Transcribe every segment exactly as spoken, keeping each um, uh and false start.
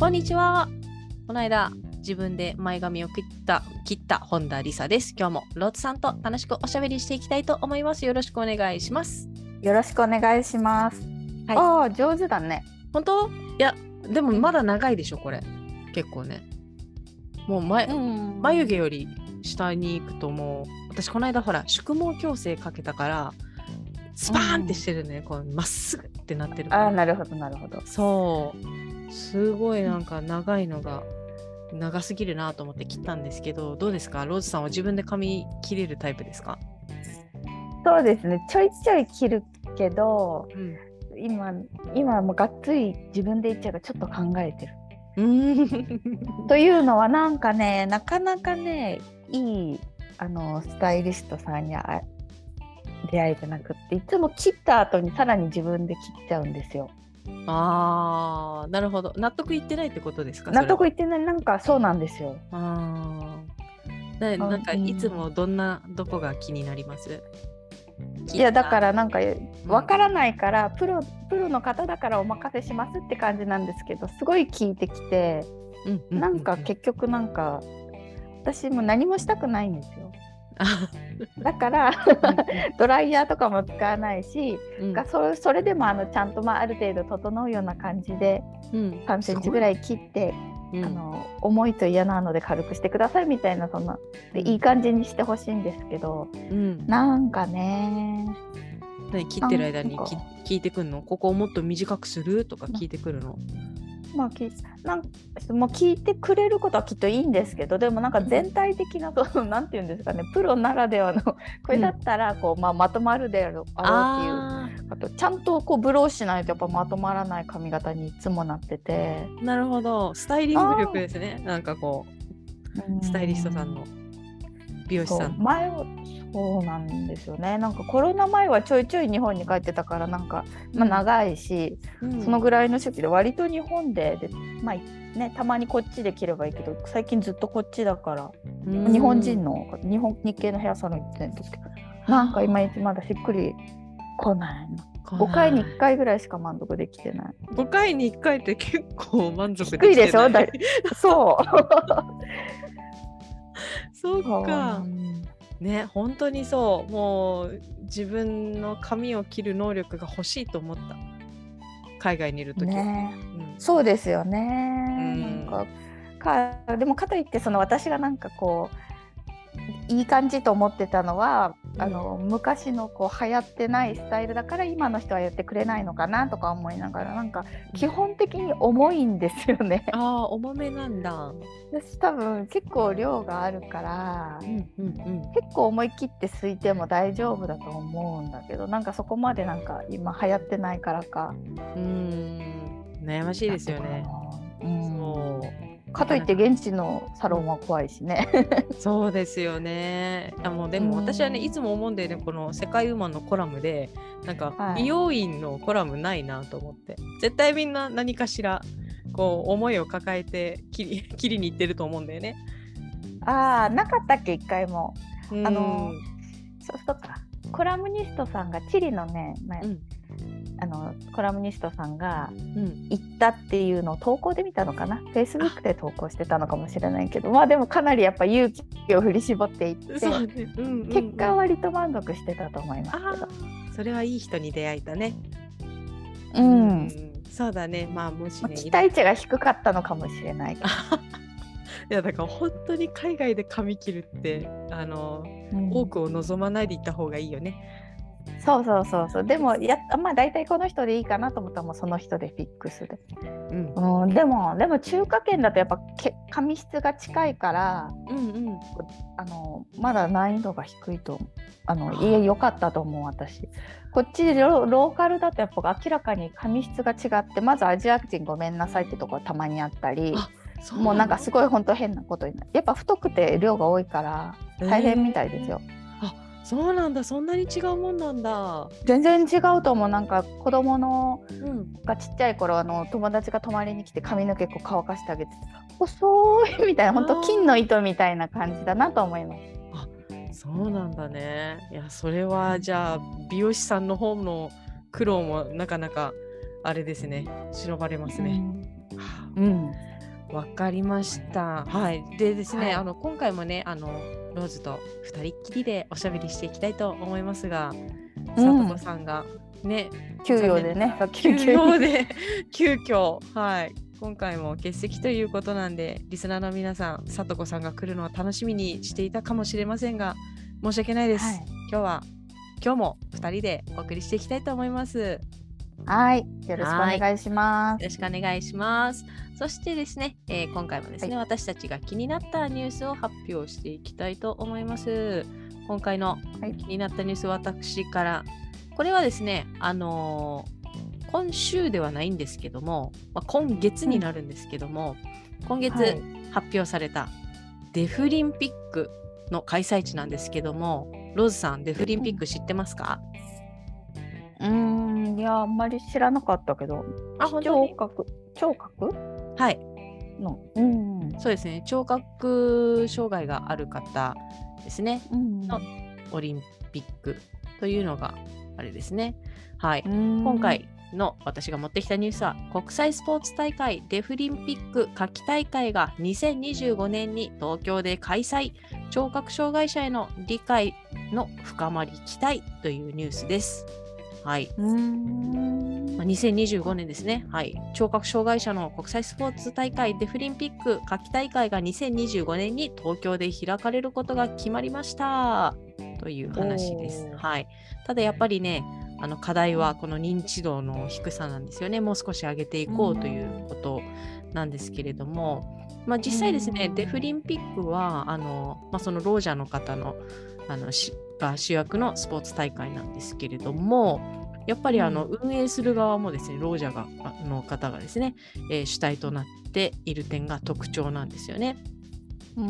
こんにちは。この間自分で前髪を切った切った本田理沙です。今日もローズさんと楽しくおしゃべりしていきたいと思います。よろしくお願いします。よろしくお願いします、はい、ああ上手だね。本当？いやでもまだ長いでしょこれ。結構ねもう、まうん、眉毛より下に行くともう私この間ほら宿毛矯正かけたからスパーンってしてるね、うん、こうまっすぐってなってるから。あなるほどなるほど。そうすごいなんか長いのが長すぎるなと思って切ったんですけど、どうですかローズさんは自分で髪切れるタイプですか？そうですねちょいちょい切るけど、うん今, 今もうがっつり自分で言っちゃうからちょっと考えてるというのはなんかねなかなかねいいあのスタイリストさんにあ出会えてなくっていつも切った後にさらに自分で切っちゃうんですよ。あーなるほど納得いってないってことですか？納得いってないなんかそうなんですよ。あななんかいつもどんなどこが気になります？いやだからなんか分からないからプロ、プロの方だからお任せしますって感じなんですけどすごい聞いてきて、うんうんうんうん、なんか結局なんか私も何もしたくないんですよだからドライヤーとかも使わないし、うん、が そ, それでもあのちゃんとま あ, ある程度整うような感じでさんセンチぐらい切って、うん、あの重いと嫌なので軽くしてくださいみたいなそんなでいい感じにしてほしいんですけど、うん、なんかね何切ってる間に聞いてくるのここをもっと短くするとか聞いてくるの、まあ、なんかもう聞いてくれることはきっといいんですけどでもなんか全体的ななんて言うんですかねプロならではのこれだったらこう、うんまあ、まとまるであろうっていうあとちゃんとこうブローしないとやっぱまとまらない髪型にいつもなってて。なるほどスタイリング力ですね。なんかこうスタイリストさんの美容師さんの前をそうなんですよね。なんかコロナ前はちょいちょい日本に帰ってたからなんか、まあ、長いし、うん、そのぐらいの時期で割と日本 で, で、まあね、たまにこっちで切ればいいけど最近ずっとこっちだから、うん、日本人の日本日系のヘアサロン行ってるんですけどなんかいまいちまだしっくり来ないの。ごかいにいっかいぐらいしか満足できてない。ごかいにいっかいって結構満足できてない。低いでしょだそうそうかね、本当にそうもう自分の髪を切る能力が欲しいと思った海外にいるとき、ねうん、そうですよね、うん、なんかかでもかといってその私がなんかこういい感じと思ってたのは、うん、あの昔のこう流行ってないスタイルだから今の人はやってくれないのかなとか思いながらなんか基本的に重いんですよね。あ重めなんだ。私多分結構量があるから、うんうんうん、結構思い切ってすいても大丈夫だと思うんだけどなんかそこまでなんか今流行ってないからかうーん悩ましいですよね。うんそうかといって現地のサロンは怖いしねそうですよね。あもうでも私はねいつも思うんだよねこの世界ウーマンのコラムでなんか美容院のコラムないなと思って、はい、絶対みんな何かしらこう思いを抱えて切り、切りに行ってると思うんだよね。あーなかったっけ一回も、うん、あのそうそうかコラムニストさんがチリのね、うん、あのコラムニストさんが行ったっていうのを投稿で見たのかな、うん、Facebook で投稿してたのかもしれないけどまあでもかなりやっぱ勇気を振り絞っていって、そうね、うんうんうん、結果は割と満足してたと思いますけど。それはいい人に出会えたね。うん、うんそうだね、まあもしね、期待値が低かったのかもしれないけどいやだから本当に海外で髪切るってあの、うん、多くを望まないでいった方がいいよね。そうそうそうそう。でもやまあ大体この人でいいかなと思ったらもうその人でフィックスで、うんうん、でもでも中華圏だとやっぱ髪質が近いから、うんうん、あのまだ難易度が低いと思う。あの家良かったと思う私。こっちで ロ, ローカルだとやっぱ明らかに髪質が違って、まずアジア人ごめんなさいってところたまにあったり。そうもうなんかすごい本当変なことになる。やっぱ太くて量が多いから大変みたいですよ、えー、あそうなんだ。そんなに違うもんなんだ。全然違うと思う。なんか子供のがちっちゃい頃あの友達が泊まりに来て髪の毛こう乾かしてあげて細いみたいな本当金の糸みたいな感じだなと思います。あそうなんだね。いやそれはじゃあ美容師さんの方の苦労もなかなかあれですね忍ばれますね。うん、うんわかりました。はい。でですね、はい、あの今回もねあのローズと二人っきりでおしゃべりしていきたいと思いますが、うん、里子さんがね急遽でね急遽で急遽はい今回も欠席ということなんでリスナーの皆さん里子さんが来るのを楽しみにしていたかもしれませんが申し訳ないです。はい、今日は今日も二人でお送りしていきたいと思います。はいよろしくお願いします。よろしくお願いします。そしてですね、えー、今回もですね、はい、私たちが気になったニュースを発表していきたいと思います。今回の気になったニュースは私から、はい、これはですね、あのー、今週ではないんですけども、まあ、今月になるんですけども、うん、今月発表されたデフリンピックの開催地なんですけども、ローズさんデフリンピック知ってますか？うーんいやあんまり知らなかったけど、あ聴覚聴覚はいの、うん、そうですね聴覚障害がある方ですね、うん、のオリンピックというのがあれですね。はい今回の私が持ってきたニュースは国際スポーツ大会デフリンピック夏季大会がにせんにじゅうごねんに東京で開催聴覚障害者への理解の深まり期待というニュースです。はい、うーんにせんにじゅうごねんですね、はい、聴覚障害者の国際スポーツ大会デフリンピック夏季大会がにせんにじゅうごねんに東京で開かれることが決まりましたという話です、はい、ただやっぱりねあの課題はこの認知度の低さなんですよね。もう少し上げていこうということなんですけれども、まあ、実際ですねデフリンピックはあの、まあ、そのろう者の方のあのしが主役のスポーツ大会なんですけれどもやっぱりあの運営する側もですねろう者の方がですね、えー、主体となっている点が特徴なんですよね。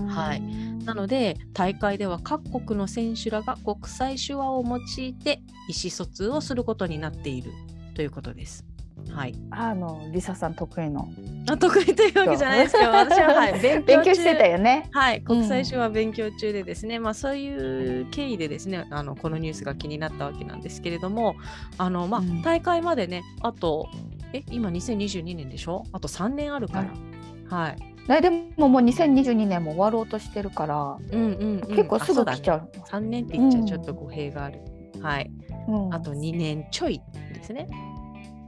はい、なので大会では各国の選手らが国際手話を用いて意思疎通をすることになっているということです。はい、あのリサさん得意のあ得意というわけじゃないですけど私は、はい、勉, 強勉強してたよね。はい国際手話勉強中でですね、うんまあ、そういう経緯でですねあのこのニュースが気になったわけなんですけれどもあの、まあうん、大会までねあとえ今にせんにじゅうにねんでしょあとさんねんあるから、はいはいね、でももうにせんにじゅうにねんも終わろうとしてるから、うんうんうん、結構すぐ来ちゃ う, う、ね、さんねんって言っちゃちょっと語弊がある、うん、はい、うん、あとにねんちょいですね。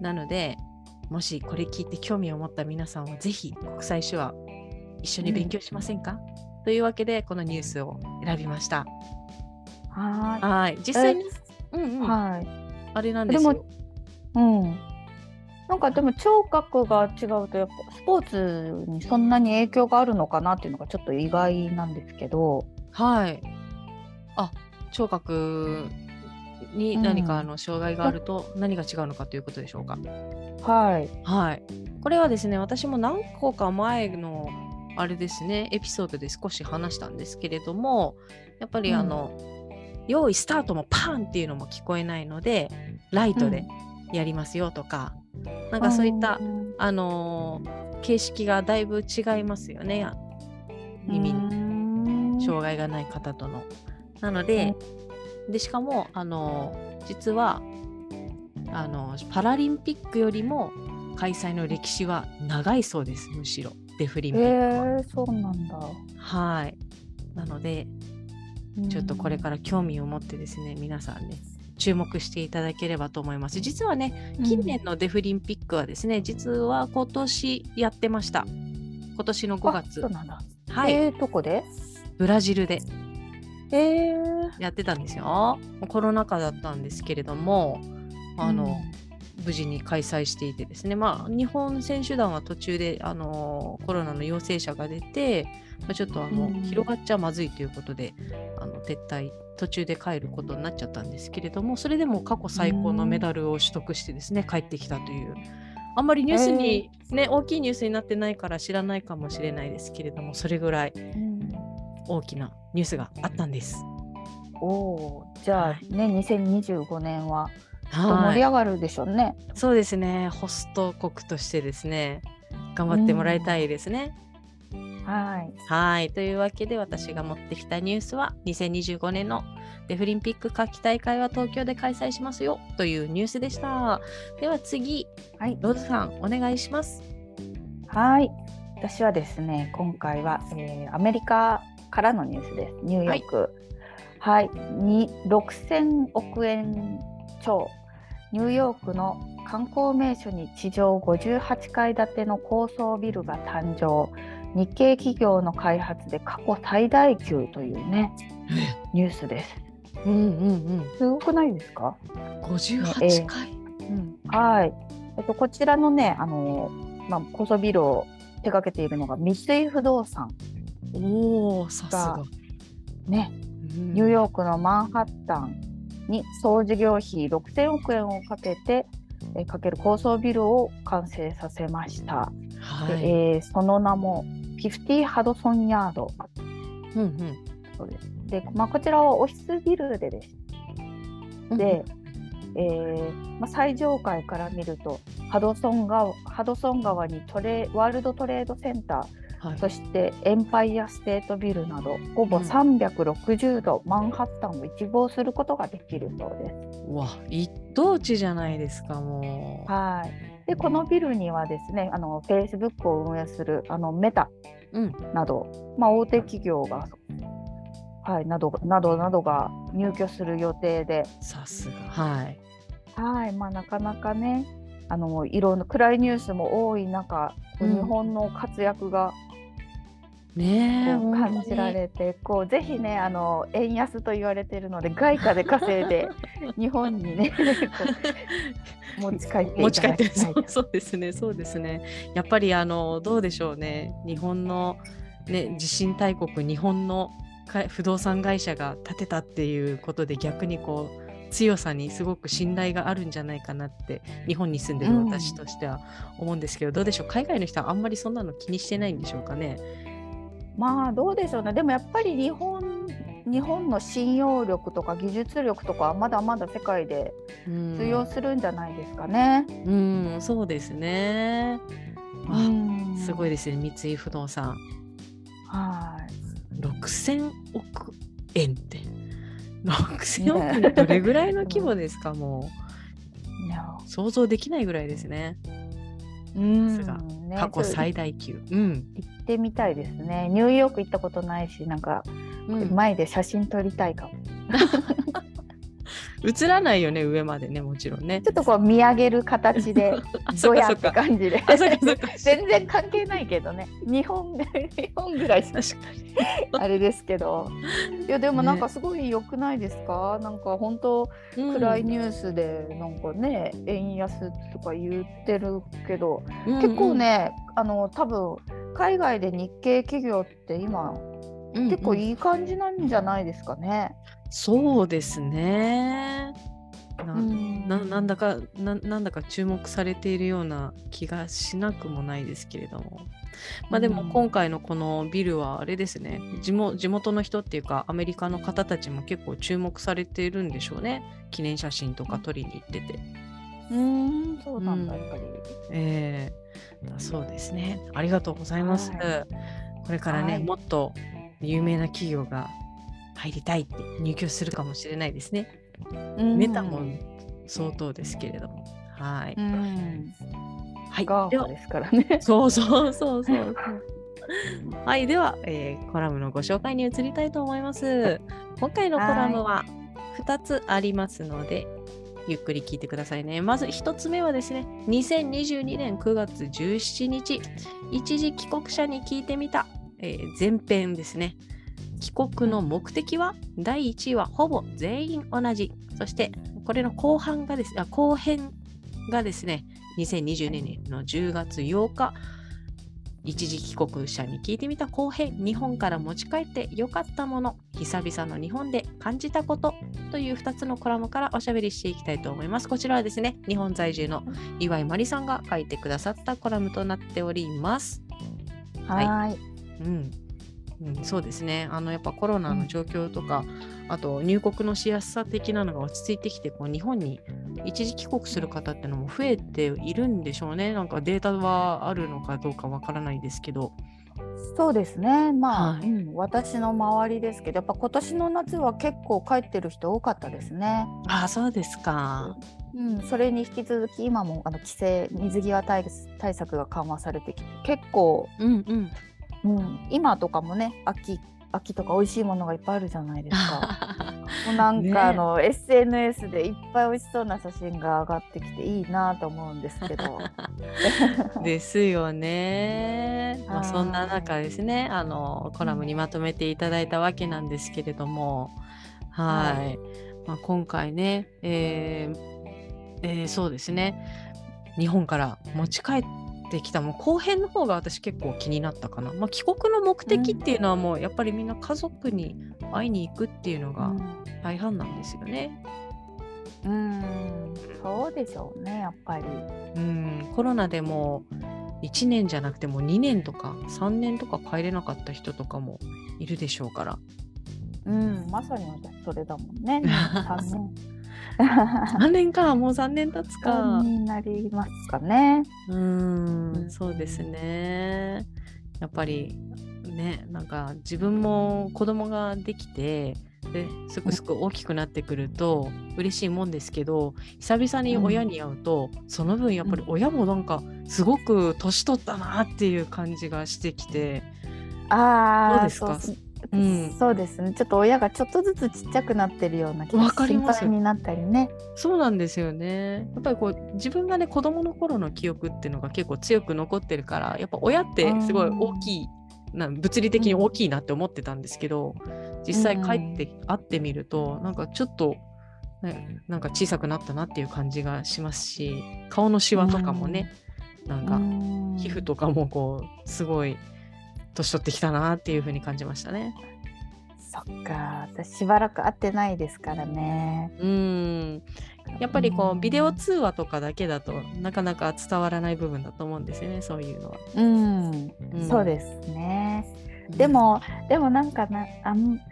なのでもしこれ聞いて興味を持った皆さんはぜひ国際手話一緒に勉強しませんか、うん、というわけでこのニュースを選びました。はいはい実際に、うんうんはい、あれなんですよでも、うん、なんかでも聴覚が違うとやっぱスポーツにそんなに影響があるのかなっていうのがちょっと意外なんですけどはいあ聴覚に何かあの障害があると何が違うのかということでしょうか。はい、はい、これはですね私も何個か前のあれですねエピソードで少し話したんですけれどもやっぱりあの、うん、用意スタートもパーンっていうのも聞こえないのでライトでやりますよとか、うん、なんかそういった、うん、あの形式がだいぶ違いますよね耳に障害がない方とのなので、うんでしかもあの実はあのパラリンピックよりも開催の歴史は長いそうです。むしろデフリンピックは、えー、そうなんだ。はいなのでちょっとこれから興味を持ってですね皆さんね注目していただければと思います。実はね近年のデフリンピックはですね、うん、実は今年やってました。今年のごがつ。あ、そうなんだ。はい、えー、どこで？ブラジルでえー、やってたんですよ。コロナ禍だったんですけれども、あの、うん、無事に開催していてですね、まあ、日本選手団は途中であのコロナの陽性者が出て、まあ、ちょっとあの、うん、広がっちゃまずいということであの撤退途中で帰ることになっちゃったんですけれども、それでも過去最高のメダルを取得してですね、うん、帰ってきたという、あんまりニュースに、ねえー、大きいニュースになってないから知らないかもしれないですけれども、それぐらい大きなニュースがあったんです。おー、じゃあね、はい、にせんにじゅうごねんは盛り上がるでしょうね。そうですね、ホスト国としてですね頑張ってもらいたいですね、うん、はいはい。というわけで私が持ってきたニュースは、にせんにじゅうごねんのデフリンピック夏季大会は東京で開催しますよというニュースでした。では次、はい、ローズさんお願いします。はい、私はですね今回は、えー、アメリカからのニュースです。ニューヨーク、はい、はい、にろくせんおくえんちょう、ニューヨークの観光名所に地上ごじゅうはちかいだての高層ビルが誕生、日系企業の開発で過去最大級というねニュースです。うんうんうん、すごくないですか？ごじゅうはちかい、えーうん、はい。えっと、こちらのね、あの、まあ、高層ビルを手掛けているのが三井不動産。おー、さすがね、うん、ニューヨークのマンハッタンに総事業費ろくせんおくえんをかけてえかける高層ビルを完成させました、はい。えー、その名もごじゅうハドソンヤード、うんうん、そうです。で、まあ、こちらはオフィスビルでです、うん、で、えーまあ、最上階から見るとハドソン川、ハドソン川にトレワールドトレードセンター、はい、そしてエンパイアステートビルなどほぼさんびゃくろくじゅうど、うん、マンハッタンを一望することができるそうです。うわ、一等地じゃないですか、もう。はい。で、このビルにはですね、あの Facebook を運営するあのメタなど、うん、まあ、大手企業が、はい、などなどなどが入居する予定で、さすが、はいはい。まあ、なかなかね、あのいろんな暗いニュースも多い中、うん、日本の活躍がね、感じられて、こうぜひね、あの円安と言われているので外貨で稼いで日本にね持ち帰っていただきたい。そう、そうですね、そうですね。やっぱりあのどうでしょうね、日本の、ね、地震大国日本の不動産会社が建てたっていうことで、逆にこう強さにすごく信頼があるんじゃないかなって日本に住んでる私としては思うんですけど、うん、どうでしょう、海外の人はあんまりそんなの気にしてないんでしょうかね。まあ、どうでしょうね。でもやっぱり日本、日本の信用力とか技術力とかはまだまだ世界で通用するんじゃないですかね。うん、うん、そうですね。あ、うん、すごいですね、三井不動産。はい、ろくせんおくえんってろくせんおくえん、どれぐらいの規模ですか？もう想像できないぐらいですね。うん、ですが過去最大級、ね、うん、行ってみたいですね。ニューヨーク行ったことないし、なんか、うん、前で写真撮りたいかも。映らないよね、上までね、もちろんね。ちょっとこう見上げる形でドヤって感じで全然関係ないけどね、日本、日本ぐらいしかあれですけど、いやでもなんかすごい良くないですか、ね、なんか本当暗いニュースでなんかね、うん、円安とか言ってるけど、うんうん、結構ね、あの多分海外で日系企業って今、うんうん、結構いい感じなんじゃないですかね。そうですね。な、うん、な、なんだか、な、なんだか注目されているような気がしなくもないですけれども、まあでも今回のこのビルはあれですね、地元、地元の人っていうかアメリカの方たちも結構注目されているんでしょうね、記念写真とか撮りに行ってて。うーん、そうなんだ、やっぱり、えー、そうですね。ありがとうございます、はい、これからね、はい、もっと有名な企業が入りたいって入居するかもしれないですね。うん、メタも相当ですけれども、はい、うん、はい、ガーファですからね。そうそうそうそう。はい、では、えー、コラムのご紹介に移りたいと思います。今回のコラムはふたつありますので、ゆっくり聞いてくださいね。まずひとつめはですね、にせんにじゅうにねんくがつじゅうしちにち、一時帰国者に聞いてみた、えー、前編ですね。帰国の目的はだいいちいはほぼ全員同じ。そしてこれの後半がです、あ、後編がですね、にせんにじゅうにねんのじゅうがつようか、一時帰国者に聞いてみた後編、日本から持ち帰って良かったもの、久々の日本で感じたことというふたつのコラムからおしゃべりしていきたいと思います。こちらはですね、日本在住の岩井真理さんが書いてくださったコラムとなっております。はい。はい、うん、うん、そうですね。あのやっぱコロナの状況とか、うん、あと入国のしやすさ的なのが落ち着いてきて、こう日本に一時帰国する方ってのも増えているんでしょうね。なんかデータはあるのかどうかわからないですけど。そうですね、まあ、はい、うん、私の周りですけど、やっぱ今年の夏は結構帰ってる人多かったですね。あ、そうですか、うん、それに引き続き今もあの規制水際 対, 対策が緩和されてきて結構、うんうんうん、今とかもね、秋秋とか美味しいものがいっぱいあるじゃないですか。もうなんかあの、ね、エスエヌエス でいっぱい美味しそうな写真が上がってきていいなと思うんですけどですよね、まあ、そんな中ですね、あのコラムにまとめていただいたわけなんですけれども、はい、はい、まあ、今回ね、えーえー、そうですね、日本から持ち帰ってできたもう後編の方が私結構気になったかな、まあ、帰国の目的っていうのはもうやっぱりみんな家族に会いに行くっていうのが大半なんですよね。うん、うん、そうでしょうね、やっぱり、うん、コロナでもいちねんじゃなくてもにねんとかさんねんとか帰れなかった人とかもいるでしょうから。うん、まさにそれだもんね。さんねんさんねんか、もうさんねん経つかになりますかね。うーん、そうですね、やっぱりね、なんか自分も子供ができてですくすく大きくなってくると嬉しいもんですけど、久々に親に会うと、うん、その分やっぱり親もなんかすごく年取ったなっていう感じがしてきて、あー、どうですか？そうす、うん、そうですね、ちょっと親がちょっとずつちっちゃくなってるような気が心配になったりね。そうなんですよね、やっぱりこう自分がね、子供の頃の記憶っていうのが結構強く残ってるから、やっぱ親ってすごい大きいな、物理的に大きいなって思ってたんですけど、実際帰って会ってみるとなんかちょっと、ね、なんか小さくなったなっていう感じがしますし、顔のシワとかもね、なんか皮膚とかもこうすごい年取ってきたなっていう風に感じましたね。そっか、私しばらく会ってないですからね。うーん、やっぱりこうビデオ通話とかだけだとなかなか伝わらない部分だと思うんですよね、そういうのは。うん、うん、そうですね、うん、でもでもなんかな、あん、ちょ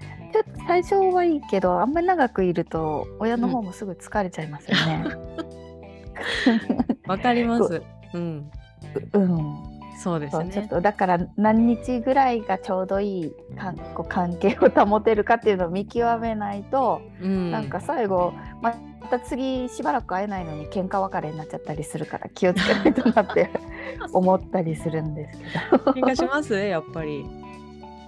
っと最初はいいけど、あんまり長くいると親の方もすぐ疲れちゃいますよね。わ、うん、かります、うんうん、そうですね、ちょっとだから何日ぐらいがちょうどいいこう関係を保てるかっていうのを見極めないと、うん、なんか最後また次しばらく会えないのに喧嘩別れになっちゃったりするから気をつけないとなって思ったりするんですけど。喧嘩しますね、やっぱり。い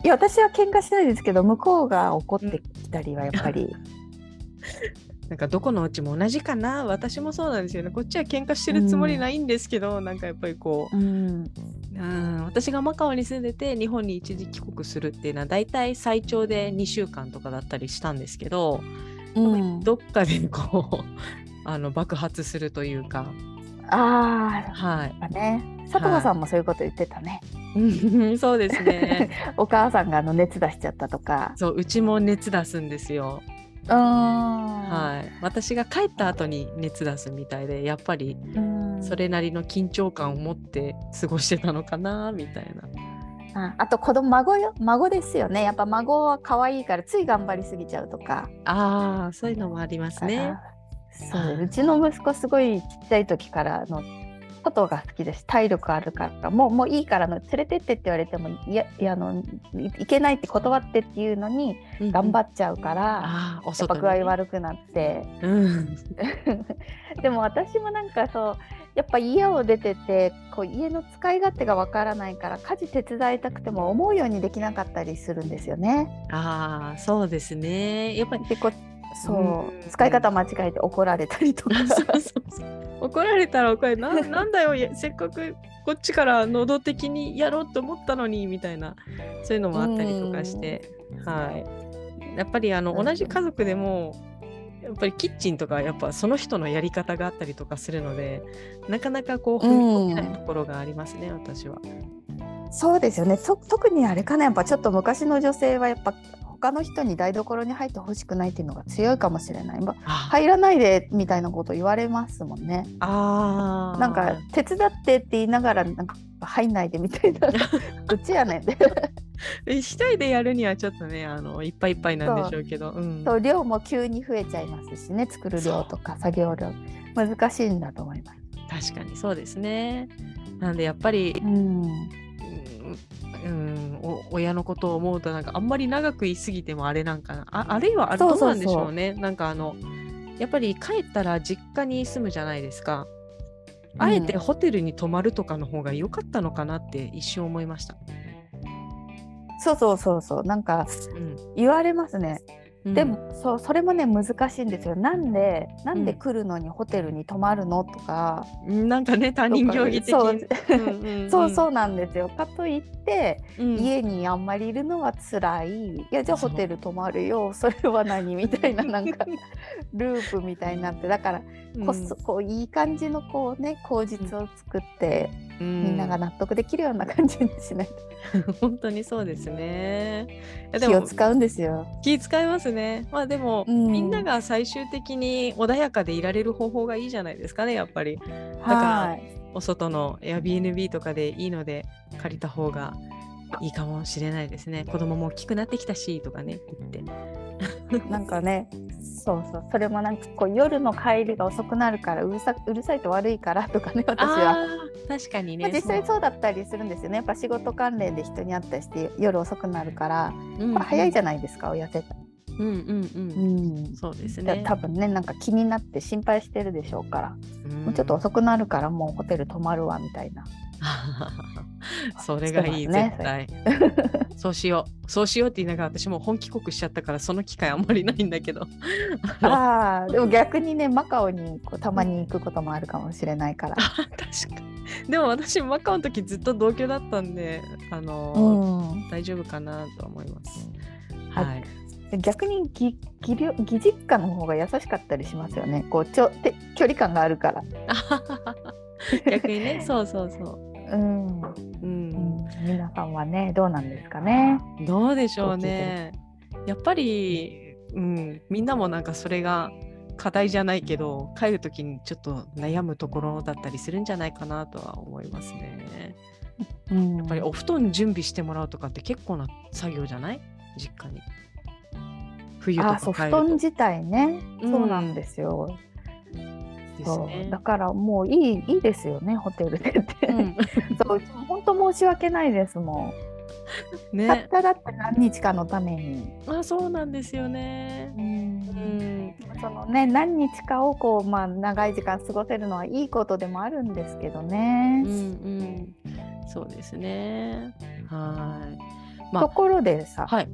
や、私は喧嘩しないですけど、向こうが怒ってきたりはやっぱり、うんなんかどこのうちも同じかな、私もそうなんですよね。こっちは喧嘩してるつもりないんですけど、うん、なんかやっぱりこう、うん、うん私がマカオに住んでて日本に一時帰国するっていうのはだいたい最長でにしゅうかんとかだったりしたんですけど、うん、どっかでこうあの爆発するというか。ああ、はい、ね、佐藤さんもそういうこと言ってたね、はい、そうですねお母さんがあの熱出しちゃったとか。そう、うちも熱出すんですよ。あ、はい、私が帰った後に熱出すみたいで、やっぱりそれなりの緊張感を持って過ごしてたのかなみたいな。 あ, あと子供、孫よ、孫ですよね。やっぱ孫は可愛いからつい頑張りすぎちゃうとか。ああ、そういうのもありますね。そう、うちの息子すごいちっちゃい時からの外が好きです。体力あるからも う, もういいからの連れてってって言われても、いやいや、あのいけないって断ってっていうのに頑張っちゃうから、うんうん、やっぱ具合悪くなって、うん、でも私もなんかそう、やっぱ家を出ててこう家の使い勝手がわからないから、家事手伝いたくても思うようにできなかったりするんですよね。ああ、そうですね、やっぱりそう、うん、使い方間違えて怒られたりとか。そうそうそう、怒られたら、これ な, なんだよせっかくこっちから能動的にやろうと思ったのにみたいな、そういうのもあったりとかして、はい、やっぱりあの同じ家族でもやっぱりキッチンとかやっぱその人のやり方があったりとかするので、なかなかこう踏み込めないところがありますね、うん、私は。そうですよね。特にあれかな、やっぱちょっと昔の女性はやっぱ他の人に台所に入ってほしくないっていうのが強いかもしれない。入らないでみたいなこと言われますもんね。あ、なんか手伝ってって言いながらなんか入んないでみたいなうちやねんで一人でやるにはちょっとね、あのいっぱいいっぱいなんでしょうけど、そう、うん、そう、量も急に増えちゃいますしね、作る量とか作業量難しいんだと思います。確かにそうですね。なんでやっぱり、うんうん、お親のことを思うとなんかあんまり長く言い過ぎてもあれなんかな あ, あるいはあれどうなんでしょうね。そうそうそう、なんかあのやっぱり帰ったら実家に住むじゃないですか、うん、あえてホテルに泊まるとかの方が良かったのかなって一瞬思いました。そうそうそうそう、なんか言われますね、うん、でも そ, それもね難しいんですよ。なんでなんで来るのにホテルに泊まるのとか、うん、なんかね他人行儀的にそうそうなんですよ。かといって、うん、家にあんまりいるのは辛い、いやじゃあホテル泊まるよ、 そ, それは何みたいな、なんかループみたいになって、だからこそ、うん、こういい感じのこうね口実を作って、うんうん、みんなが納得できるような感じにしないと本当にそうですね。いやでも気を使うんですよ。気使いますね。まあでも、うん、みんなが最終的に穏やかでいられる方法がいいじゃないですかね、やっぱり。だからお外の Airbnb とかでいいので借りた方がいいかもしれないですね。子供も大きくなってきたしとかね言ってなんかね、そうそう、それもなんかこう夜の帰りが遅くなるからうるさ、うるさいと悪いからとかね、私は。確かにね、まあ、実際そうだったりするんですよね。やっぱ仕事関連で人に会ったりして夜遅くなるから、うんうん、まあ、早いじゃないですか、親って。うんうんうん、うん、そうですね。多分ね、なんか気になって心配してるでしょうから、うん、もうちょっと遅くなるからもうホテル泊まるわみたいなそれがいい、ね、絶対そうしようそうしようって言いながら私もう本帰国しちゃったからその機会あんまりないんだけどああでも逆にねマカオにこうたまに行くこともあるかもしれないから確かに。でも私マカオの時ずっと同居だったんで、あのー、大丈夫かなと思います、はい。逆に義実家の方が優しかったりしますよね、こうちょって距離感があるから逆にねそうそうそううんうん、皆さんはねどうなんですかね。どうでしょうね。やっぱり、うん、みんなもなんかそれが課題じゃないけど帰るときにちょっと悩むところだったりするんじゃないかなとは思いますね、うん、やっぱりお布団準備してもらうとかって結構な作業じゃない実家に。冬とか帰ると、あ、そう、布団自体ね、うん、そうなんですよ。そうですね、だからもういい、いいですよねホテルでって、うん、そう本当申し訳ないですもん、ね、たっただって何日かのために。あ、そうなんですよね、うんうん、そのね何日かをこう、まあ、長い時間過ごせるのはいいことでもあるんですけどね、うんうん、そうですね、はい。まあ、ところでさ、はい、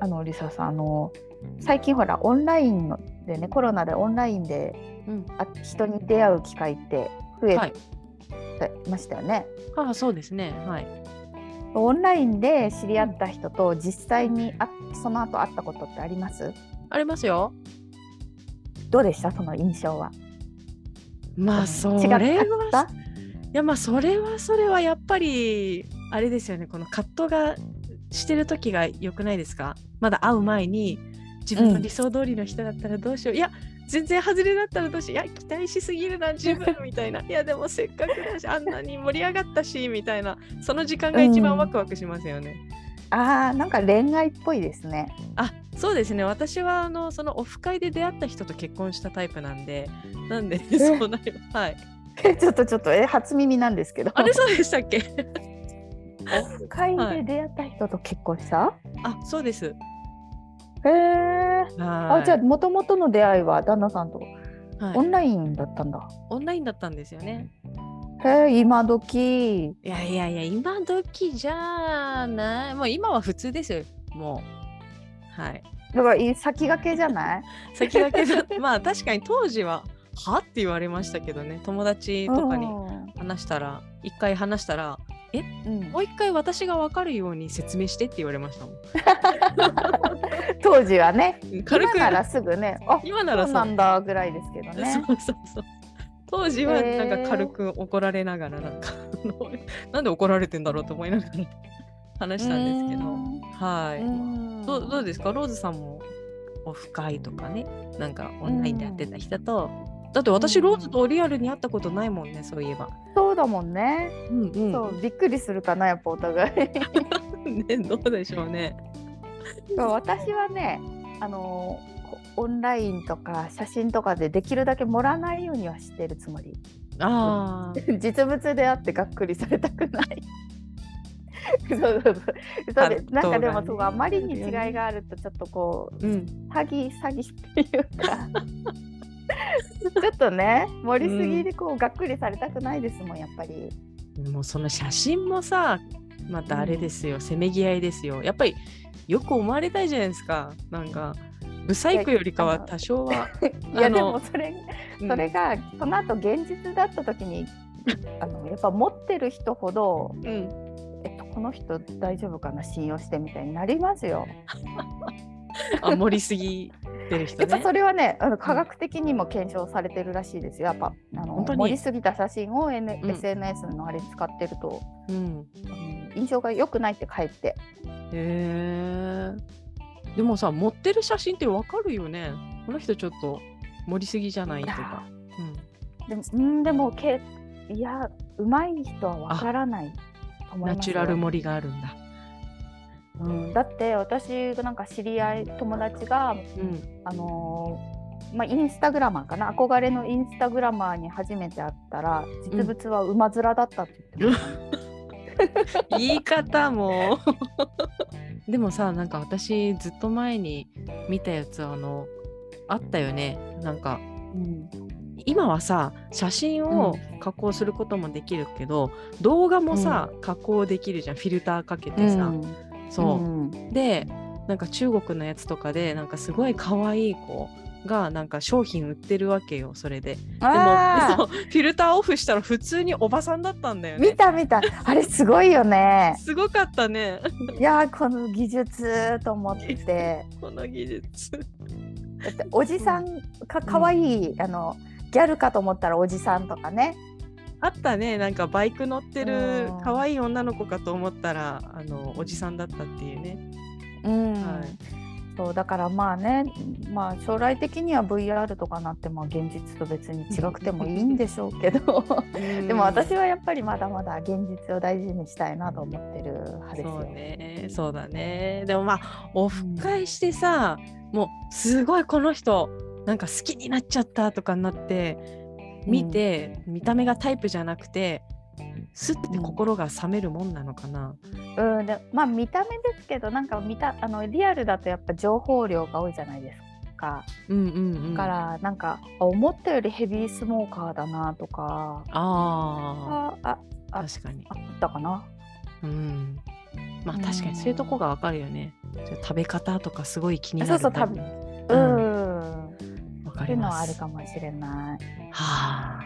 あのリサさん、あの最近ほらオンラインでね、コロナでオンラインでうん、あ、人に出会う機会って増えてましたよね、はい、あ、そうですね、はい、オンラインで知り合った人と実際にあ、その後会ったことってあります？ありますよ。どうでしたその印象は？まあそれは、違った？いや、まあそれはそれはやっぱりあれですよね、この葛藤がしてる時が良くないですか。まだ会う前に自分の理想通りの人だったらどうしよう、うん、いや全然外れだったらどうしよう、いや期待しすぎるな自分みたいな、いやでもせっかくだしあんなに盛り上がったしみたいな、その時間が一番ワクワクしますよね、うん、あー、なんか恋愛っぽいですね。あ、そうですね。私はあのそのオフ会で出会った人と結婚したタイプなんで、なんでそうなる、はい、ちょっとちょっとえ初耳なんですけど、あれそうでしたっけオフ会で出会った人と結婚した、はい、あ、そうです。へー、あ、じゃあ元々の出会いは旦那さんとオンラインだったんだ、はい、オンラインだったんですよね。へえ、今時。いやいやいや、今時じゃない、もう今は普通ですよ、もう、はい。だから先駆けじゃない先駆けだまあ確かに当時ははって言われましたけどね、友達とかに話したら、一回話したらえ、うん、もう一回私が分かるように説明してって言われましたもん当時はね、軽く今ならすぐね、あ、今ならそうなんだぐらいですけどね。そうそうそう、当時はなんか軽く怒られながら、なんかなんで怒られてんだろうと思いながら話したんですけど、はい。どう、どうですか、ローズさんもオフ会とかね、なんかオンラインでやってた人と、だって私ローズとリアルに会ったことないもんね、そういえば。そうだもんね、うんうん、そう、びっくりするかなやっぱお互いね、どうでしょうね私はね、あのーオンラインとか写真とかでできるだけ盛らないようにはしてるつもり。あ実物であってがっくりされたくないそうそうそう、ね、なんかでもそう、あまりに違いがあるとちょっとこう、うん、詐欺詐欺っていうかちょっとね盛りすぎでこう、うん、がっくりされたくないですもんやっぱり。もうその写真もさ、またあれですよ、うん、せめぎ合いですよやっぱり。よく思われたいじゃないですか、なんかブサイクよりかは多少は。いやでもそれ、うん、それがその後現実だった時にあのやっぱ持ってる人ほど、うん、えっと、この人大丈夫かな信用してみたいになりますよあ、盛りすぎてる人ねやっぱそれはね、あの科学的にも検証されてるらしいですよやっぱ。あの盛りすぎた写真を、N うん、エスエヌエス のあれに使ってると、うん、印象が良くないって書いて。へー、でもさ、持ってる写真って分かるよね、この人ちょっと盛りすぎじゃないとか、うん、でも、うん、でもけいや上手い人は分からないと思います。ナチュラル盛りがあるんだ、うん、だって私なんか知り合い友達が、うん、あのー、まあ、インスタグラマーかな、憧れのインスタグラマーに初めて会ったら実物は馬面だったって言ってました、うん言い方もでもさ、なんか私ずっと前に見たやつ、あのあったよね、なんか、うん、今はさ写真を加工することもできるけど、うん、動画もさ、うん、加工できるじゃん、フィルターかけてさ、うん、そう、うん、でなんか中国のやつとかでなんかすごい可愛い子がなんか商品売ってるわけよ、それで。でもそうフィルターオフしたら普通におばさんだったんだよね。見た見た、あれすごいよねすごかったねいやこの技術と思ってこの技術だっておじさんか、かわいい、うん、あのギャルかと思ったらおじさんとかねあったね。なんかバイク乗ってるかわいい女の子かと思ったらあのおじさんだったっていうね、うん、はい。そうだからまあね、まあ、将来的には ブイアール とかなって、まあ、現実と別に違くてもいいんでしょうけどでも私はやっぱりまだまだ現実を大事にしたいなと思ってる派ですよ。そうね、そうだね。でもまあオフ会してさ、うん、もうすごいこの人なんか好きになっちゃったとかになって見て、うん、見た目がタイプじゃなくてすって心が冷めるもんなのかな、うんうん、でまあ見た目ですけど、なんか見たあのリアルだとやっぱ情報量が多いじゃないですか、うんうんうん、だからなんか思ったよりヘビースモーカーだなとか、あああ確かにあったかな、うん、まあ確かにそういうとこが分かるよね、うん、食べ方とかすごい気になる。そうそう食べ、うん、分かります。っていうのはあるかもしれない。はあ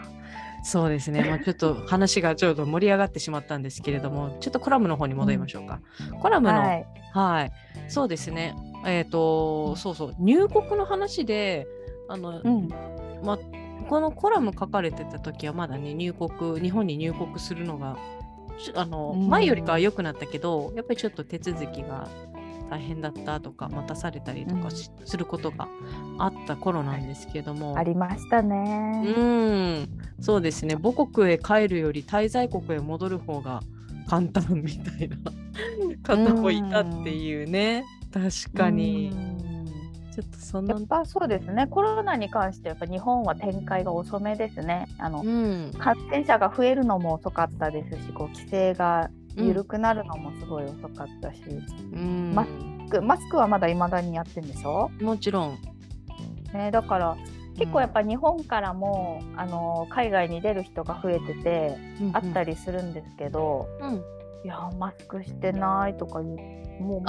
そうですね、まあ、ちょっと話がちょうど盛り上がってしまったんですけれどもちょっとコラムの方に戻りましょうか、うん、コラムの、はい、はいそうですね、えーと、そうそう入国の話であの、うんま、このコラム書かれてた時はまだね入国日本に入国するのがあの前よりかは良くなったけど、うん、やっぱりちょっと手続きが大変だったとか待たされたりとか、うん、することがあった頃なんですけども、ありましたね。うんそうですね、母国へ帰るより滞在国へ戻る方が簡単みたいな方もいたっていうね、うん、確かに、うん、ちょっとそんなやっぱそうですね。コロナに関してやっぱ日本は展開が遅めですね。あの、うん、感染者が増えるのも遅かったですし、こう規制が緩くなるのもすごい遅かったし、うん、マスク、マスクはまだ未だにやってんでしょ？もちろん、ね、だから結構やっぱ日本からも、うん、あの海外に出る人が増えてて、うんうん、あったりするんですけど、うん、いやマスクしてないとかもう、もう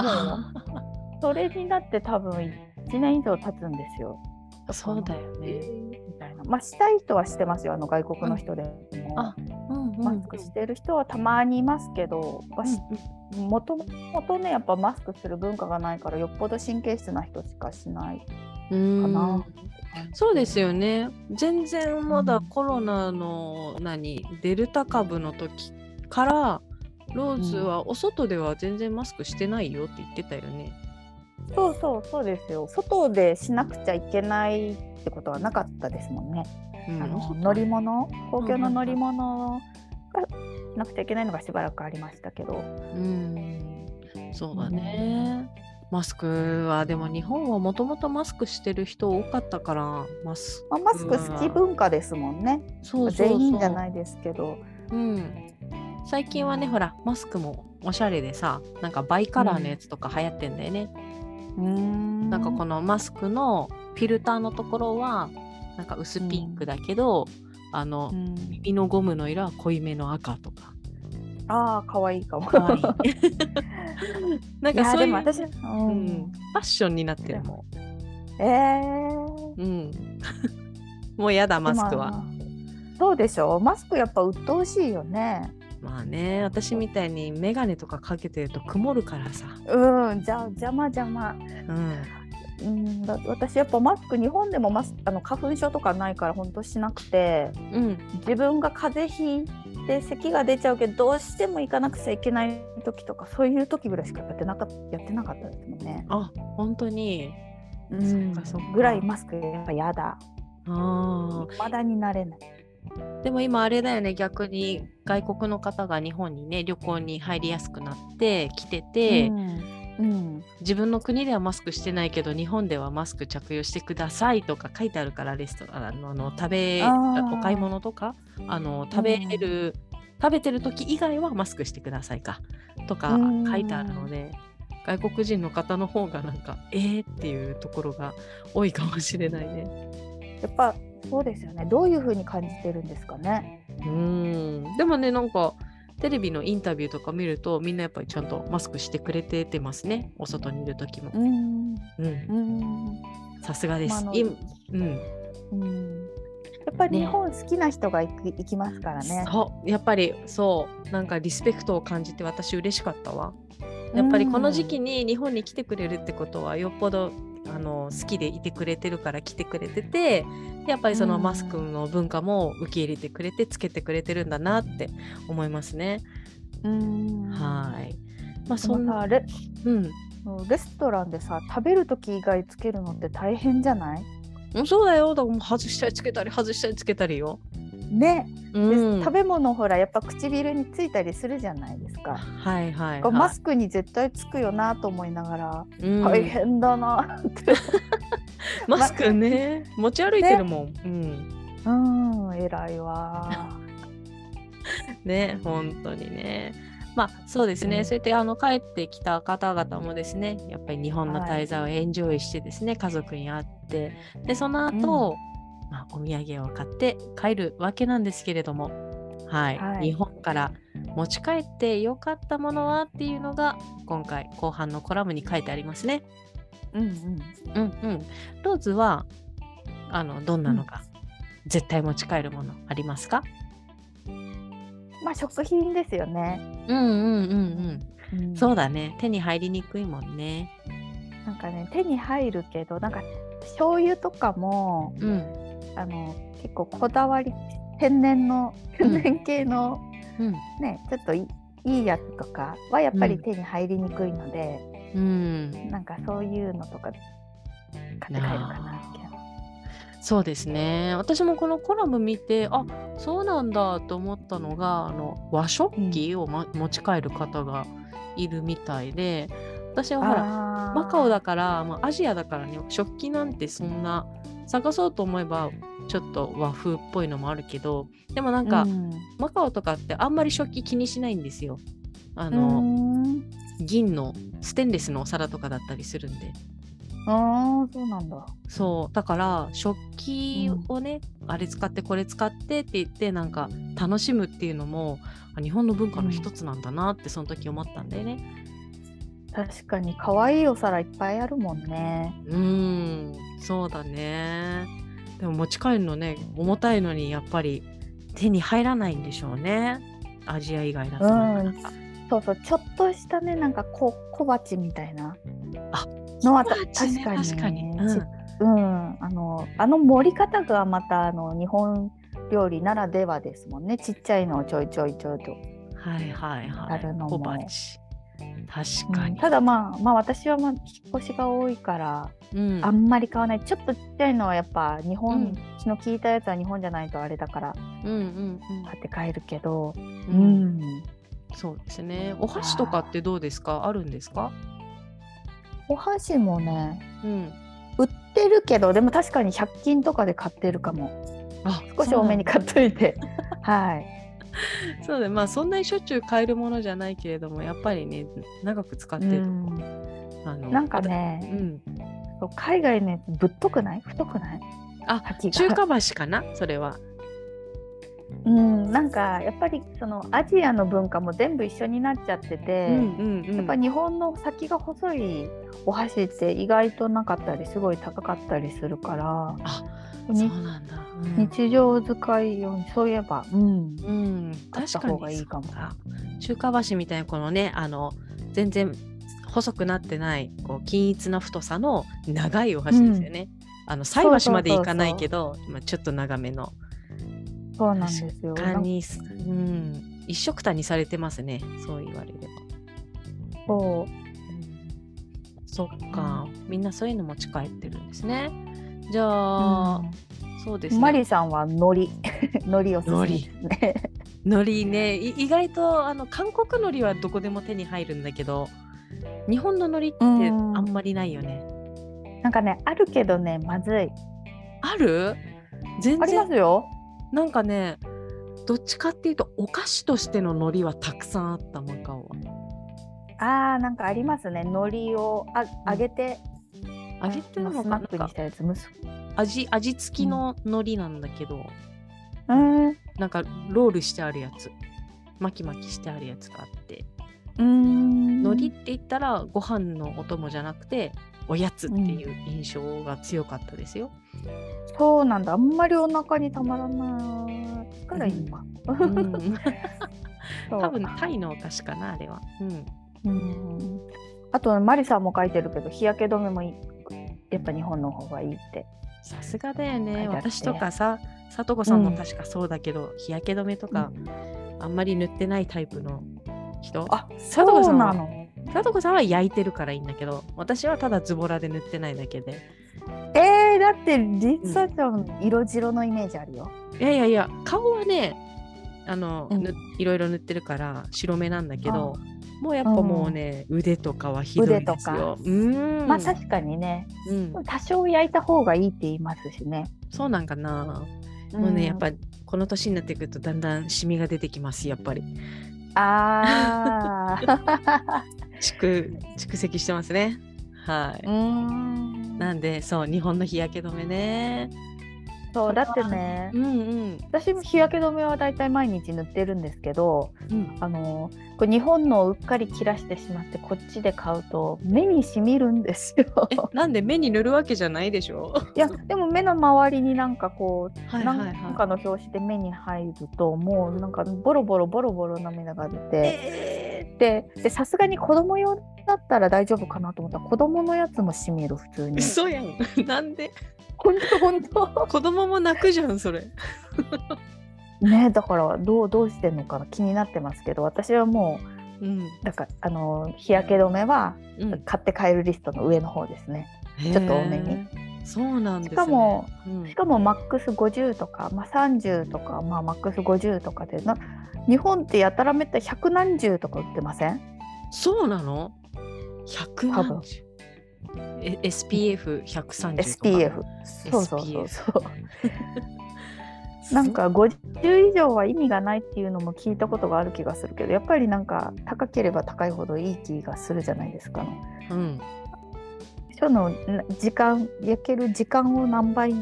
それになって多分いちねん以上経つんですよ。そうだよねみたいな。まあしたい人はしてますよ、あの外国の人でも、うんあうんマスクしてる人はたまにいますけど、もともとねやっぱマスクする文化がないから、よっぽど神経質な人しかしないかな。そうですよね。全然まだコロナの何、デルタ株の時からローズはお外では全然マスクしてないよって言ってたよね。うん、そうそうそうですよ。外でしなくちゃいけないってことはなかったですもんね。うん、あの乗り物、公共の乗り物がなくちゃいけないのがしばらくありましたけど。うん、そうだね。うん、マスクはでも日本はもともとマスクしてる人多かったからマスク、マスク好き文化ですもんね。そうそうそう、全員じゃないですけど、うん、最近はねほらマスクもおしゃれでさ、なんかバイカラーのやつとか流行ってんだよね。うん、なんかこのマスクのフィルターのところはなんか薄ピンクだけど、うん、あの耳のゴムの色は濃いめの赤とか。あー、かわいいかも。かわいい。なんかそういう、いや、でも私、うんうん、ファッションになってるもん。えー、うん。もうやだマスクは。どうでしょう、マスクやっぱ鬱陶しいよね。まあね、私みたいにメガネとかかけてると曇るからさ。うん、じゃ邪魔邪魔。うん。うん、だ私やっぱマスク、日本でもマスあの花粉症とかないから本当しなくて、うん、自分が風邪ひいで咳が出ちゃうけどどうしても行かなくちゃいけない時とか、そういう時ぐらいしかやってなかったやってなかったですもんね。あ、本当に。うん、そっかそっか。ぐらいマスクやっぱやだ。ああ。まだになれない。でも今あれだよね、逆に外国の方が日本にね旅行に入りやすくなってきてて、うんうん、自分の国ではマスクしてないけど日本ではマスク着用してくださいとか書いてあるから、レストラン の, あの食べお買い物とかあの食べる、うん、食べてる時以外はマスクしてくださいかとか書いてあるので、うん、外国人の方の方がなんかえーっていうところが多いかもしれないね。やっぱそうですよね。どういう風に感じてるんですかね。うーん、でもねなんかテレビのインタビューとか見るとみんなやっぱりちゃんとマスクしてくれててますね、お外にいる時も。うんうん、さすがです。まあうんうん、やっぱり日本好きな人が行 き,、ね、行きますからね。そうやっぱりそうなんかリスペクトを感じて私嬉しかったわ。やっぱりこの時期に日本に来てくれるってことはよっぽどあの好きでいてくれてるから来てくれてて、やっぱりそのマスクの文化も受け入れてくれてつけてくれてるんだなって思いますね。うーん、はい、まあ、そんな レ,、うん、レストランでさ食べる時以外つけるのって大変じゃない？そうだよ。だからもう外したりつけたり外したりつけたりよね。うん、食べ物ほらやっぱ唇についたりするじゃないですか。はいはいはい、マスクに絶対つくよなと思いながら、うん、大変だなってマスクね持ち歩いてるもん、ね、うん、うん、偉いわね本当にね。まあそうですね、うん、そうやってあの帰ってきた方々もですねやっぱり日本の滞在をエンジョイしてですね、はい、家族に会ってでその後、うんまあ、お土産を買って帰るわけなんですけれども、はいはい、日本から持ち帰ってよかったものはっていうのが今回後半のコラムに書いてありますね。うんうんうんうん、ローズはあのどんなのか、うん、絶対持ち帰るものありますか？まあ食品ですよね。うんうんうんうん、うん、そうだね。手に入りにくいもんね。なんかね手に入るけどなんか醤油とかも、うんあの結構こだわり天然の天然系の、うん、ねちょっと い, いいやつとかはやっぱり手に入りにくいので、うん、なんかそういうのとか買って帰るかな。そうですね。私もこのコラム見てあそうなんだと思ったのがあの和食器を、まうん、持ち帰る方がいるみたいで、私はほらマカオだから、まあ、アジアだからね食器なんてそんな探そうと思えばちょっと和風っぽいのもあるけど、でもなんか、うん、マカオとかってあんまり食器気にしないんですよ。あの銀のステンレスのお皿とかだったりするんで。ああそうなんだ。そうだから食器をね、うん、あれ使ってこれ使ってって言ってなんか楽しむっていうのも日本の文化の一つなんだなってその時思ったんだよね。確かに可愛いお皿いっぱいあるもんね。うんそうだね。でも持ち帰るのね重たいのにやっぱり手に入らないんでしょうね。アジア以外だとなんか、うん、そうそう、ちょっとしたね、なんかこ小鉢みたいなのは、あ、確かに、確かに、うん、うん、あのあの盛り方がまたあの日本料理ならではですもんね。ちっちゃいのをちょいちょいちょいと、はいはいはい、あるのも小鉢、確かに、うん、ただまあ、まあ、私はまあ引っ越しが多いから、うん、あんまり買わない。ちょっとちっちゃいのはやっぱ日本、うん、の聞いたやつは日本じゃないとあれだから、うんうんうん、買って帰るけど、うんうん、そうですね。お箸とかってどうですか？あるんですか？お箸もね、うん、売ってるけど、でも確かにひゃく均とかで買ってるかも。あ、少し多めに買っといてはいそうだ、まあ、そんなにしょっちゅう買えるものじゃないけれども、やっぱりね長く使ってるとこ、うん、あのなんかね、うん、海外のやつぶっとくない？太くない？あ、中華箸かなそれは。うん、なんかやっぱりそのアジアの文化も全部一緒になっちゃってて、うんうんうん、やっぱ日本の先が細いお箸って意外となかったりすごい高かったりするから、あ、そうなんだ、うん、日常使い用にそういえば、うんうん、あった方がいいかも。中華箸みたいなこのね、あの全然細くなってないこう均一な太さの長いお箸ですよね、うん、あの菜箸までいかないけど、そうそうそうそう、まあ、ちょっと長めの。そうなんですよ。確かに、うん、一緒くたにされてますね、そう言われれば。そう、そっか、みんなそういうの持ち帰ってるんですね。じゃあ、うん、そうですね。マリさんは海苔海苔を好きですね。海苔ね、意外とあの韓国海苔はどこでも手に入るんだけど、日本の海苔ってあんまりないよね。なんかね、あるけどね、まずい。ある？全然ありますよ。なんかね、どっちかっていうとお菓子としての海苔はたくさんあった、マカオは。あー、なんかありますね、海苔をあ揚げて、うん、揚げてのスナップにしたやつ、むす味味付きの海苔なんだけど、うん、なんかロールしてあるやつ、巻き巻きしてあるやつがあって、うーん、海苔って言ったらご飯のお供じゃなくておやつっていう印象が強かったですよ、うん、そうなんだ。あんまりお腹にたまらないから今、うんうん、多分タイのお菓子かなあれは、うんうん、あとマリさんも書いてるけど日焼け止めもいい、やっぱ日本の方がいいって。さすがだよね。私とかさ、さとこさんも確かそうだけど、うん、日焼け止めとか、うん、あんまり塗ってないタイプの人。あ、そうなの。さとこさんは焼いてるからいいんだけど、私はただズボラで塗ってないだけで。えー、だってりさちゃん色白のイメージあるよ、うん、いやいやいや、顔はね、あの、うん、いろいろ塗ってるから白目なんだけど、もうやっぱもうね、うん、腕とかはひどいですよ。腕とか、うん、まあ確かにね、うん、多少焼いた方がいいって言いますしね。そうなんかな、うん、もうね、やっぱこの年になってくるとだんだんシミが出てきます、やっぱり。あー蓄, 蓄積してますね、はい、うん。なんでそう、日本の日焼け止めね。そうだってね、うんうん、私も日焼け止めはだいたい毎日塗ってるんですけど、うん、あのこれ日本のをうっかり切らしてしまってこっちで買うと目にしみるんですよ。え、なんで目に塗るわけじゃないでしょいやでも目の周りになんかこうはいはい、はい、なんかの表紙で目に入るともうなんかボロボロボロボロ涙が出て、えー、でさすがに子供用だったら大丈夫かなと思ったら子供のやつもしみる、普通に。嘘やんなんで本当本当子供も泣くじゃんそれねえ、だからどうどうしてんのかな気になってますけど、私はもう、うん、だからあの日焼け止めは買って帰るリストの上の方ですね、うん、ちょっと多めに。そうなんですね。しかも、うん、しかもマックスごじゅうとか、まあ、さんじゅうとか、まあ、マックスごじゅうとかでな、日本ってやたらめったらひゃく何十とか売ってません？そうなの？ひゃく何十？エスピーエフひゃくさんじゅう エスピーエフ そうそうそうそうなんかごじゅう以上は意味がないっていうのも聞いたことがある気がするけど、やっぱりなんか高ければ高いほどいい気がするじゃないですか、ね、うん、その時間、焼ける時間を何倍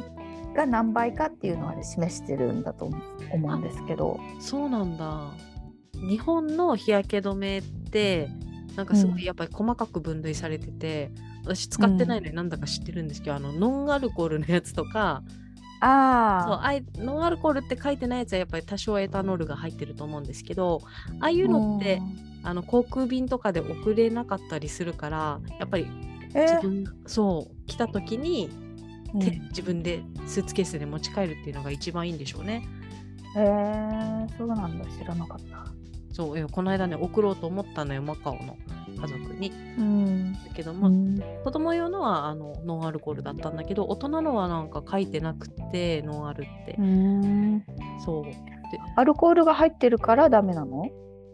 が何倍かっていうのは示してるんだと思うんですけど。そうなんだ。日本の日焼け止めってなんかすごいやっぱり細かく分類されてて、うん、私使ってないのになんだか知ってるんですけど、うん、あのノンアルコールのやつとかあそうあいノンアルコールって書いてないやつはやっぱり多少エタノールが入ってると思うんですけど、ああいうのってあの航空便とかで送れなかったりするから、やっぱり自分、えー、そう来た時に、うん、自分でスーツケースで持ち帰るっていうのが一番いいんでしょうね。へえー、そうなんだ、知らなかった。そうこの間ね送ろうと思ったのよ、マカオの家族に、うん、だけど、まあうん、子供用のはあのノンアルコールだったんだけど、大人のはなんか書いてなくてノンアルって、うん、そうでアルコールが入ってるからダメなの？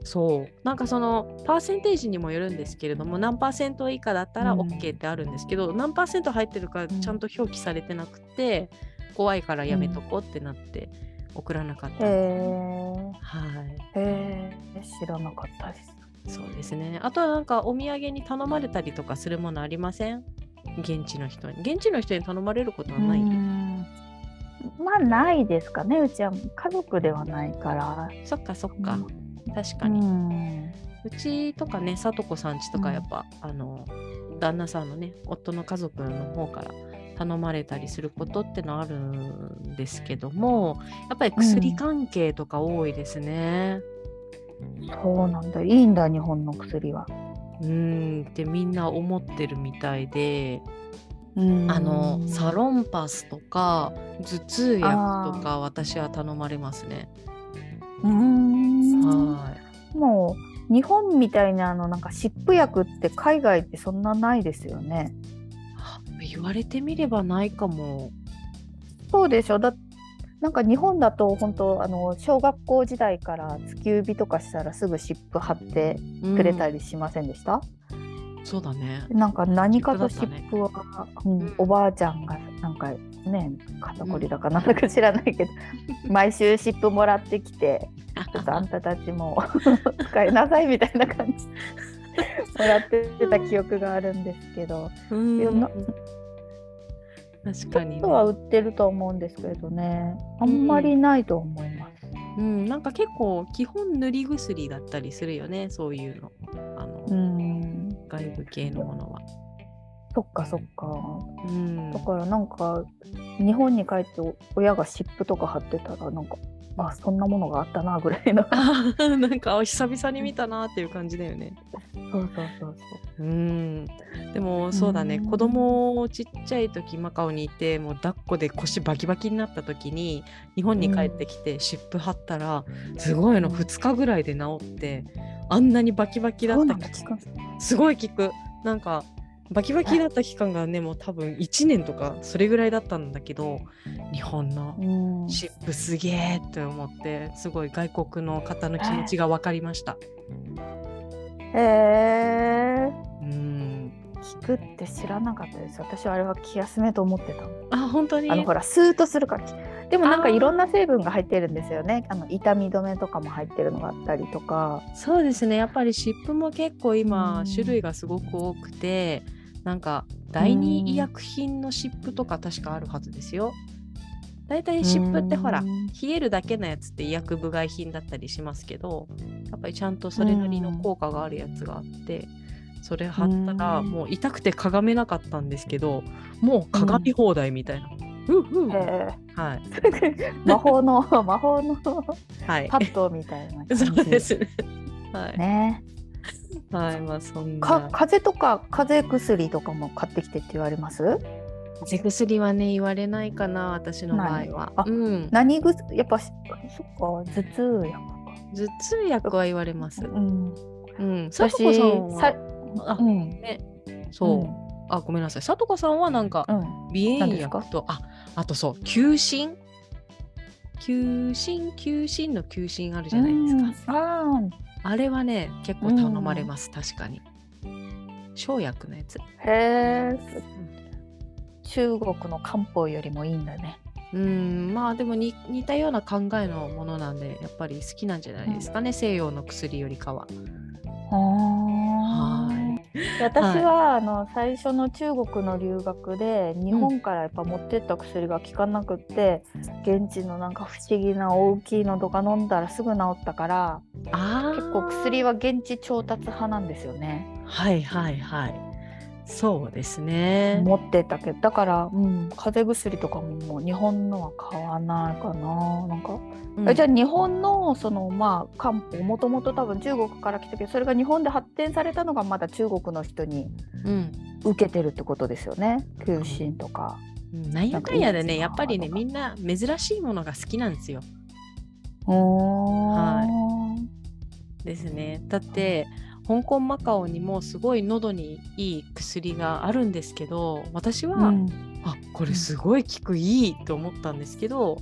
そうなんかそのパーセンテージにもよるんですけれども、何パーセント以下だったら OK ってあるんですけど、うん、何パーセント入ってるかちゃんと表記されてなくて、うん、怖いからやめとこうってなって送らなかった、うん、はい、えー、知らなかったです。そうですね。あとはなんかお土産に頼まれたりとかするものありません？現地の人に現地の人に頼まれることはない？うん、まあないですかね、うちは家族ではないから。そっかそっか、うん、確かに、うん、うちとかね、さとこさんちとかやっぱ、うん、あの旦那さんのね夫の家族の方から頼まれたりすることってのあるんですけども、やっぱり薬関係とか多いですね、うん。そうなんだ、いいんだ日本の薬は。うーんってみんな思ってるみたいで、うーんあのサロンパスとか頭痛薬とか私は頼まれますね。うーんはい、もう日本みたいなあのなんか湿布薬って海外ってそんなないですよね。言われてみればないかも。そうでしょ、だってなんか日本だと本当あの小学校時代から突き指とかしたらすぐ湿布貼ってくれたりしませんでした？うん、そうだね。なんか何かと湿布は、うんうん、おばあちゃんがなんかね肩こりだかなんだか知らないけど、うん、毎週湿布もらってきてちょっとあんたたちも使いなさいみたいな感じもらってた記憶があるんですけど、うん確かにね、ちょっとは売ってると思うんですけどね、あんまりないと思います。うん、うん、なんか結構基本塗り薬だったりするよね、そういうの、あのうん外部系のものは。そっかそっか、うん、だからなんか日本に帰って親が湿布とか貼ってたらなんかあそんなものがあったなぐらいのなんか久々に見たなっていう感じだよね。そうそうそうそう。うんでもそうだね、子供をちっちゃい時マカオにいてもう抱っこで腰バキバキになった時に日本に帰ってきて湿布貼ったらすごいのふつかぐらいで治って、あんなにバキバキだった期間すごい効く、なんかバキバキだった期間がねもう多分いちねんとかそれぐらいだったんだけど、日本の湿布すげえって思ってすごい外国の方の気持ちが分かりました。へえー、うん効くって知らなかったです。私はあれは気休めと思ってた。あ本当にあのほらスーッとするから。でもなんかいろんな成分が入ってるんですよね、あの痛み止めとかも入ってるのがあったりとか。そうですね、やっぱり湿布も結構今種類がすごく多くて、なんか第二医薬品の湿布とか確かあるはずですよ。だいたい湿布ってほら冷えるだけのやつって医薬部外品だったりしますけど、やっぱりちゃんとそれなりの効果があるやつがあって、それ貼ったらもう痛くてかがめなかったんですけど、もうかがみ放題みたいな、ふうふう、えーはい、魔法の魔法のパッドみたいな感じ、はい、そうですね、はいねはい、まあそんなか風邪とか風邪薬とかも買ってきてって言われます？風邪薬はね言われないかな私の場合は。あ、うん、何薬？やっぱそっか頭痛薬か。頭痛薬は言われます。うんうん。さとこさんはさあ、うん、ねそう、うん、あごめんなさい、さとこさんはなんか、うん、鼻炎薬とああとそう休診休診休診の休診あるじゃないですか。うん、ああれはね結構頼まれます、うん、確かに生薬のやつ。へー、中国の漢方よりもいいんだね。うんまあでもに似たような考えのものなんでやっぱり好きなんじゃないですかね、うん、西洋の薬よりかは。あはーい、私は、はい、あの最初の中国の留学で日本からやっぱ持ってった薬が効かなくって、うん、現地のなんか不思議な大きいのとか飲んだらすぐ治ったから、あ結構薬は現地調達派なんですよね。はいはいはい、そうですね、持ってたけど、だから、うん、風邪薬とか も, もう日本のは買わないか な, なんか、うん、じゃあ日本 の, その、まあ、漢方もともと多分中国から来たけど、それが日本で発展されたのがまだ中国の人に受けてるってことですよね、うん、求心とか、うん、なんやかんやでね、やっぱりね、みんな珍しいものが好きなんですよ。おはいですね。だって、うん、香港マカオにもすごい喉にいい薬があるんですけど、私は、うん、あこれすごい効く、いいと思ったんですけど、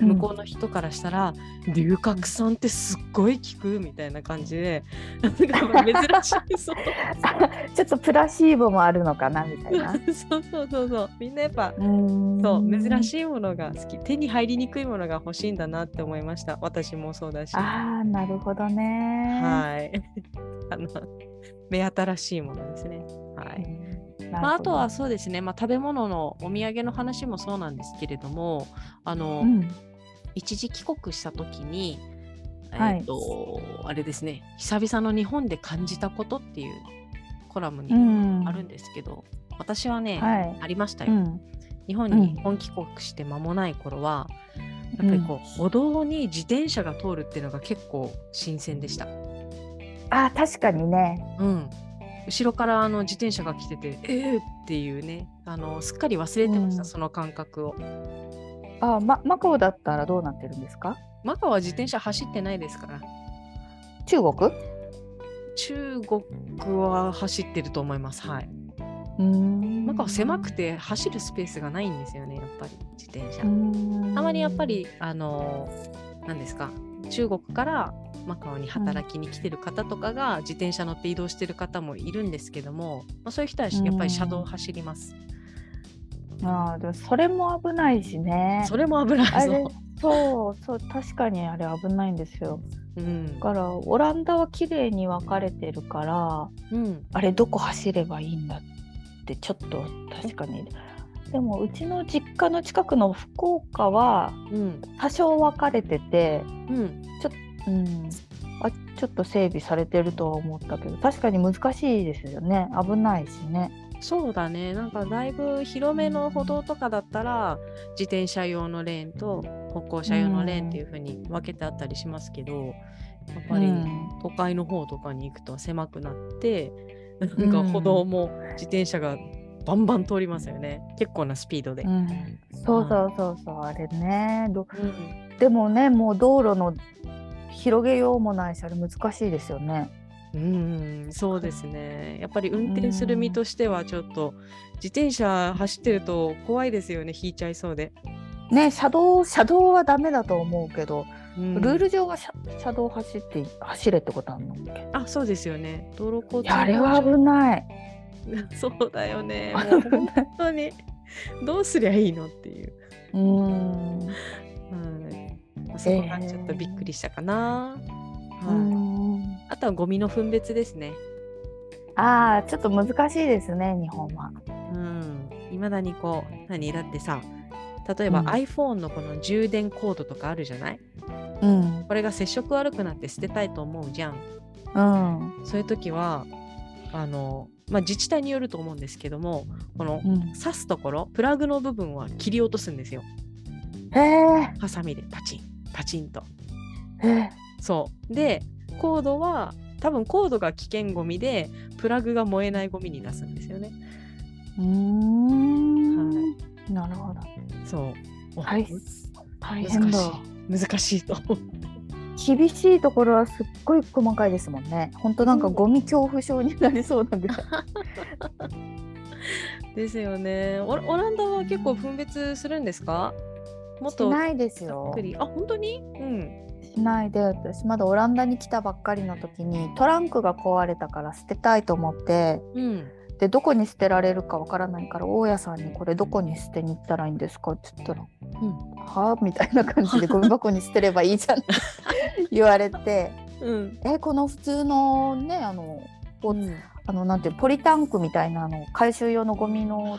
うん、向こうの人からしたら龍角散ってすっごい効くみたいな感じで、なんか珍しいそうちょっとプラシーボもあるのかなみたいなそうそうそうそう、みんなやっぱそう珍しいものが好き、手に入りにくいものが欲しいんだなって思いました。私もそうだし。ああなるほどね。はいあの目新しいものですね。はい、まあ、あとはそうですね、まあ、食べ物のお土産の話もそうなんですけれども、あの、うん、一時帰国した時に、はいえー、とあれですね、久々の日本で感じたことっていうコラムにあるんですけど、うん、私はね、はい、ありましたよ、うん、日本に日本帰国して間もない頃は、うん、やっぱりこう歩道に自転車が通るっていうのが結構新鮮でした。あ確かにね、うん、後ろからあの自転車が来ててえーっていうね、あのすっかり忘れてました、うん、その感覚を。あ、ま、マカオだったらどうなってるんですか？マカオは自転車走ってないですから。中国？中国は走ってると思います。はい。うーん、マカオ狭くて走るスペースがないんですよね、やっぱり自転車。うーん、あまりやっぱりあの何ですか、中国からマカオに働きに来てる方とかが自転車乗って移動してる方もいるんですけども、まあ、そういう人はやっぱり車道を走ります、うん、ああでもそれも危ないしね。それも危ないぞ。あれそうそう、確かにあれ危ないんですよ、うん、だからオランダは綺麗に分かれてるから、うん、あれどこ走ればいいんだってちょっと確かに。でもうちの実家の近くの福岡は多少分かれてて、うん、ちょっとうん、あちょっと整備されてるとは思ったけど、確かに難しいですよね、危ないしね。そうだね、なんかだいぶ広めの歩道とかだったら自転車用のレーンと歩行者用のレーンっていう風に分けてあったりしますけど、うん、やっぱり都会の方とかに行くと狭くなって、うん、なんか歩道も自転車がバンバン通りますよね、結構なスピードで、うん、そうそうそうそう、あれね、うん、でもね、もう道路の広げようもないし、あれ難しいですよね。うん、そうですね。やっぱり運転する身としてはちょっと自転車走ってると怖いですよね、引いちゃいそうで。ね、車道、車道はダメだと思うけど、うん、ルール上は車、車道走って走れってことあるの？あ、そうですよね。道路交通。あれは危ない。そうだよね。もう本当にどうすりゃいいのっていう。うん。そこがちょっとびっくりしたかな、えーうん、あとはゴミの分別ですね。あーちょっと難しいですね、日本は。いま、うん、だにこう何だってさ、例えば iPhone のこの充電コードとかあるじゃない、うん、これが接触悪くなって捨てたいと思うじゃん、うん、そういう時はあの、まあ、自治体によると思うんですけども、この挿すところ、うん、プラグの部分は切り落とすんですよ、えー、ハサミでパチンパチンと、えそうでコードは多分コードが危険ゴミで、プラグが燃えないゴミに出すんですよね。うーん、はい、なるほど。そう、はい、大変だ、難しい難しいと厳しいところはすっごい細かいですもんね。本当なんかゴミ恐怖症になりそうなぐらいですよね。 オ, オランダは結構分別するんですか？もっとしないですよ。あ、本当に？うん。しないで、私まだオランダに来たばっかりの時にトランクが壊れたから捨てたいと思って、うん、でどこに捨てられるかわからないから大家さんにこれどこに捨てに行ったらいいんですかって言ったら、うん、はぁみたいな感じでゴミ箱に捨てればいいじゃんって言われて、うん、えこの普通のねあの、うん、あのなんていうポリタンクみたいなの回収用のゴミの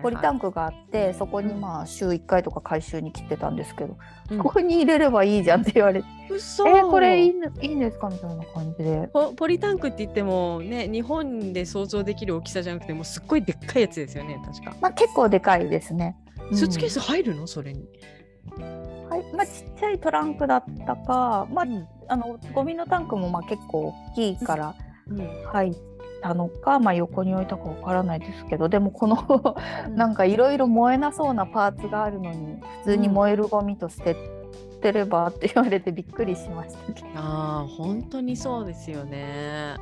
ポリタンクがあって、はいはいはい、そこにまあ週いっかいとか回収に来てたんですけど、うん、ここに入れればいいじゃんって言われて、うん、えー、これいい、いいんですかみたいな感じで ポ, ポリタンクって言ってもね、日本で想像できる大きさじゃなくてもうすっごいでっかいやつですよね、確か、まあ、結構でかいですね、うん、スーツケース入るのそれに、はい、まあ、ちっちゃいトランクだったか、まあ、うん、あのゴミのタンクもまあ結構大きいから入って、うんうん、たのか、まあ、横に置いたかわからないですけど、でもこのなんかいろいろ燃えなそうなパーツがあるのに普通に燃えるゴミとしてってればって言われてびっくりしましたけど、うん、あ、本当にそうですよね。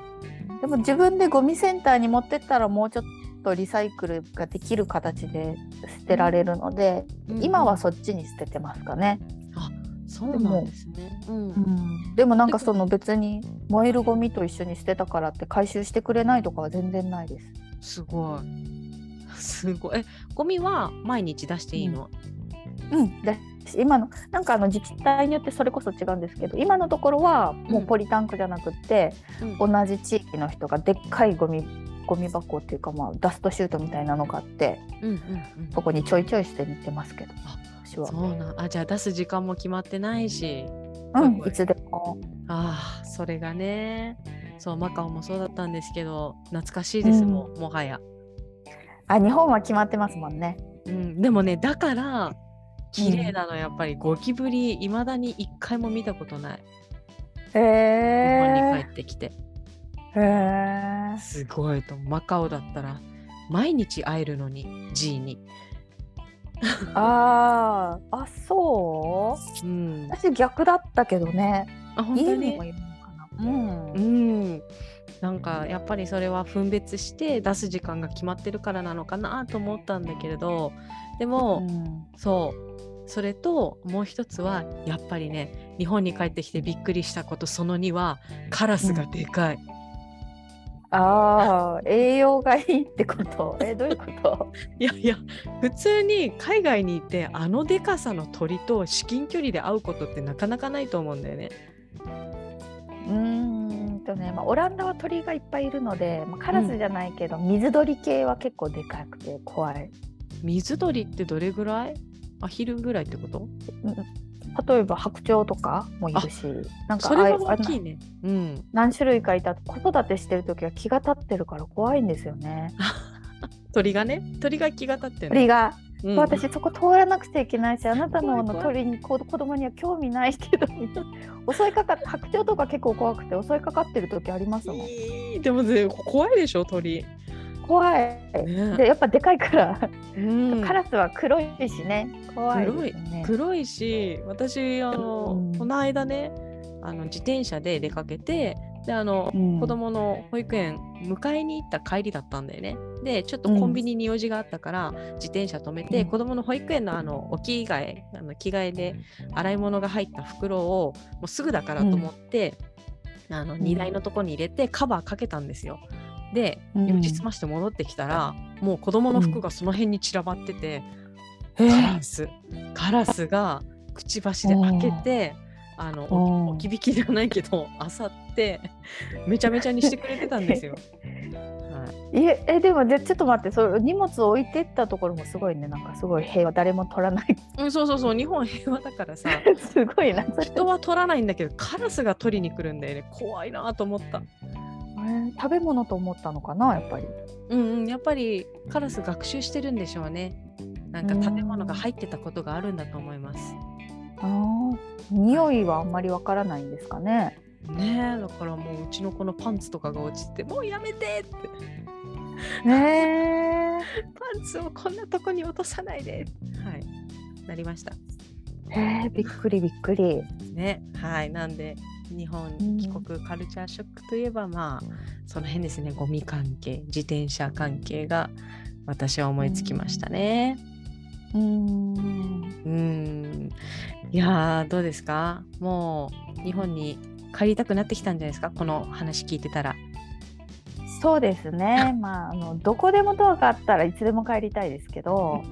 でも自分でゴミセンターに持ってったらもうちょっとリサイクルができる形で捨てられるので、うん、今はそっちに捨ててますかね。あ、そうなんですね。でも、うんうん、でもなんかその別に燃えるゴミと一緒に捨てたからって回収してくれないとかは全然ないです。すごい、すごい。え、ゴミは毎日出していいの？うん、うん、で今のなんかあの自治体によってそれこそ違うんですけど、今のところはもうポリタンクじゃなくって、うん、同じ地域の人がでっかいゴミゴミ箱っていうか、まあダストシュートみたいなのがあって、うんうんうん、そこにちょいちょい捨てに行ってますけど。そうな、あ、じゃあ出す時間も決まってないし、うん、いつでも。ああ、それがね、そう、マカオもそうだったんですけど、懐かしいですもん、うん、もはや。あ、日本は決まってますもんね。うん、でもね、だから綺麗なの、やっぱりゴキブリいまだに一回も見たことない。へえ。日本に帰ってきて。へえ。すごいと、マカオだったら毎日会えるのに、G に。ああ、そう、うん、私逆だったけどね。あ、本当に家にもいるのかな、うんうん、なんかやっぱりそれは分別して出す時間が決まってるからなのかなと思ったんだけれど、でも、うん、そう、それともう一つはやっぱりね、日本に帰ってきてびっくりしたことそのにはカラスがでかい、うん、あ、栄養がいいってこと？え、どういうこと？いやいや、普通に海外にいてあのでかさの鳥と至近距離で会うことってなかなかないと思うんだよね。うーんとね、まあ、オランダは鳥がいっぱいいるので、まあ、カラスじゃないけど、うん、水鳥系は結構でかくて怖い。水鳥ってどれぐらい？アヒルぐらいってこと？例えば白鳥とかもいるし、なんかそれも大きいね、うん、何種類かいた。子育てしてるときは気が立ってるから怖いんですよね。鳥がね、鳥が気が立ってる、ね、鳥が、うん、私そこ通らなくちゃいけないし、あなたの鳥に子供には興味ないけど襲いかかって、白鳥とか結構怖くて襲いかかってるときありますもん。いい、でも、ね、怖いでしょ鳥。怖い、ね、でやっぱでかいから、うん、カラスは黒いしね、怖いですね。黒い、黒いし、私あの、うん、この間ね、あの自転車で出かけて、であの、うん、子供の保育園迎えに行った帰りだったんだよね。でちょっとコンビニに用事があったから、うん、自転車止めて、うん、子供の保育園のあのお着替え、あの着替えで洗い物が入った袋をもうすぐだからと思って、うん、あの荷台のとこに入れてカバーかけたんですよ。で、用事済まして戻ってきたら、うん、もう子供の服がその辺に散らばってて、うん、カラス、カラスがくちばしで開けて、あの置き引きじゃないけどあさってめちゃめちゃにしてくれてたんですよ。はい、いえ、え、でもでちょっと待って、それ荷物を置いてったところもすごいね、なんかすごい平和、誰も取らない。うん、そうそうそう、日本平和だからさすごいな、人は取らないんだけどカラスが取りに来るんだよね。怖いなと思った。食べ物と思ったのかな、やっぱり。うんうん、やっぱりカラス学習してるんでしょうね。なんか食べ物が入ってたことがあるんだと思います。あー、匂いはあんまりわからないんですかね。ねえ、だからもううちの子のパンツとかが落ちて、もうやめてってねえパンツをこんなとこに落とさないで、はい、なりました。へえ、びっくりびっくりね。はい、なんで日本帰国カルチャーショックといえば、うん、まあその辺ですね。ゴミ関係、自転車関係が私は思いつきましたね。うーん、うーん、いやー、どうですか、もう日本に帰りたくなってきたんじゃないですか、この話聞いてたら。そうですねまあ、あのどこでもドアがあったらいつでも帰りたいですけど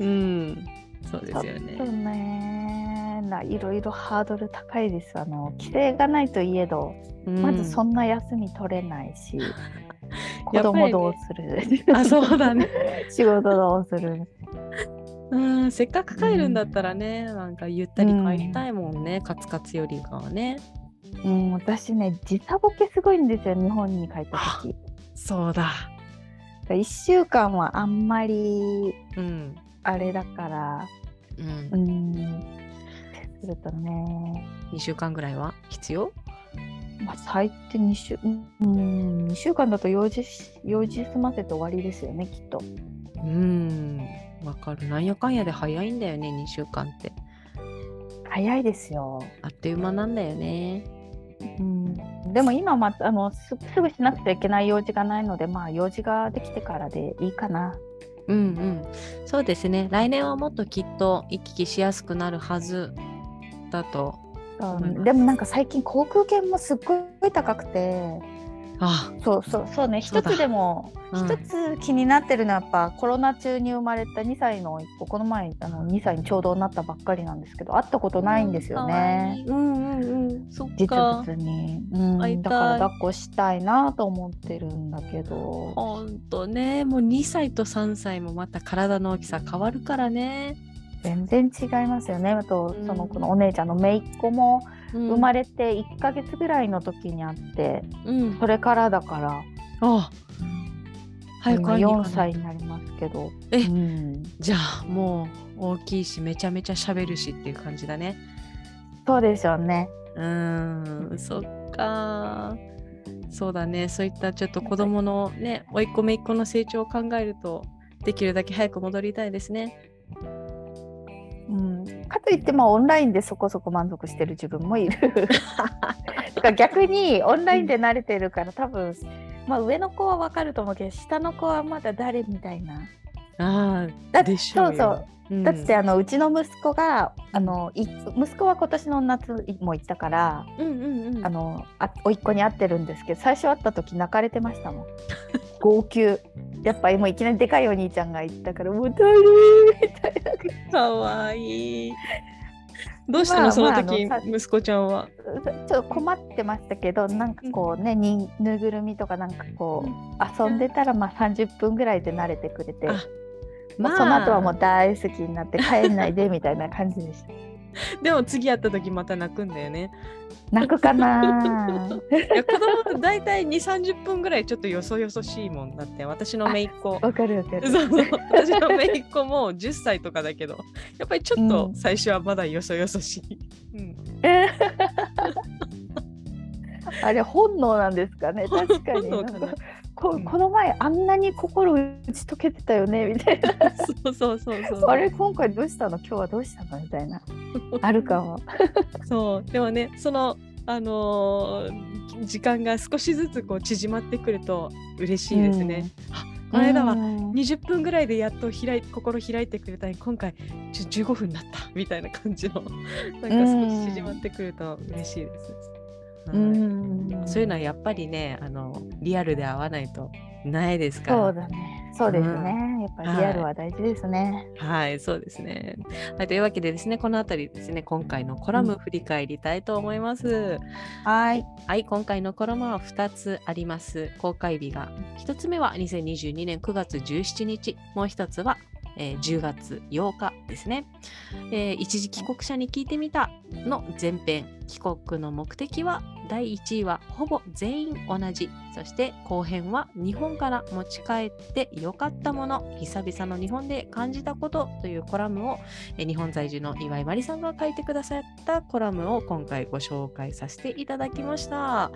うん、そうですよね。そうね、いろいろハードル高いです。あの規制がないといえど、うん、まずそんな休み取れないし子供どうする、ね、あそうだね仕事どうするうんせっかく帰るんだったらね、うん、なんかゆったり帰りたいもんね、うん、カツカツよりかはね。うん、私ね時差ボケすごいんですよ、日本に帰った時。そうだ、いっしゅうかんはあんまりあれだから、うんうん、するとねにしゅうかんぐらいは必要、まあ、最低にしゅう、うん、にしゅうかんだと用事、用事済ませて終わりですよねきっと。うんわかる、なんやかんやで早いんだよねにしゅうかんって。早いですよ、あっという間なんだよね。うん、でも今まあの す, すぐしなくちゃいけない用事がないので、まあ、用事ができてからでいいかな。うんうん、そうですね。来年はもっときっと行き来しやすくなるはずだと思います。うん、でもなんか最近航空券もすっごい高くて、あそうそうそうね、一つでも一つ気になってるのはやっぱ、うん、コロナ中に生まれたにさいの一個、この前あのにさいにちょうどなったばっかりなんですけど、会ったことないんですよね。うん、うんうんうん、そっか、実物に、うん、だから抱っこしたいなと思ってるんだけど、ほんとね、もうにさいとさんさいもまた体の大きさ変わるからね。全然違いますよね。あと、うん、そのこのお姉ちゃんの姪っ子も生まれていっかげつぐらいの時にあって、うん、それからだから、ああ早くよんさいになりますけど、え、うん、じゃあもう大きいしめちゃめちゃ喋るしっていう感じだね。そうでしょうね。うーん、そっか、そうだね。そういったちょっと子供のね、甥っ子姪っ子の成長を考えるとできるだけ早く戻りたいですね。うん、かといって、まあ、オンラインでそこそこ満足してる自分もいるだから逆にオンラインで慣れてるから多分、まあ、上の子は分かると思うけど下の子はまだ誰みたいな。あだでしょうそうそう、うん、だってあのうちの息子があのい息子は今年の夏も行ったから、うんうんうん、あのあおいっ子に会ってるんですけど、最初会った時泣かれてましたもん号泣。やっぱりもういきなりでかいお兄ちゃんが行ったからもうだるーみたいな。かわいい。どうしたの、まあ、その時、まあ、の息子ちゃんはちょっと困ってましたけど、なんかこうね、うん、ぬいぐるみとかなんかこう遊んでたらまあさんじゅっぷんぐらいで慣れてくれて、まあ、その後はもう大好きになって帰んないでみたいな感じでしたでも次会った時また泣くんだよね。泣くかな子供ってだいたい に,さんじゅっ 分ぐらいちょっとよそよそしいもんだって。私の姪っ子わかるわかるそうそう私の姪っ子もじゅっさいとかだけどやっぱりちょっと最初はまだよそよそしい、うんうん、あれ本能なんですかね。確かになんかこ, この前あんなに心打ち解けてたよねみたいなそうそうそうそうあれ今回どうしたの、今日はどうしたのみたいなあるかもそうでもね、そのあのー、時間が少しずつこう縮まってくると嬉しいですね、うん、あこの間はにじゅっぷんぐらいでやっと開い心開いてくれたのに今回ちょじゅうごふんになったみたいな感じのなんか少し縮まってくると嬉しいです。はい、うんそういうのはやっぱりね、あのリアルで会わないとないですから。そうだね、そうですね、うん、やっぱりリアルは大事ですね。はい、はい、そうですね、はい、というわけでですね、このあたりですね今回のコラム振り返りたいと思います。うん、はい、はい、今回のコラムはふたつあります。公開日がひとつめはにせんにじゅうにねんくがつじゅうしちにち、もうひとつはえー、じゅうがつようかですね。えー、一時帰国者に聞いてみたの前編、帰国の目的はだいいちいはほぼ全員同じ、そして後編は日本から持ち帰ってよかったもの、久々の日本で感じたことというコラムを、えー、日本在住の岩井まりさんが書いてくださったコラムを今回ご紹介させていただきました。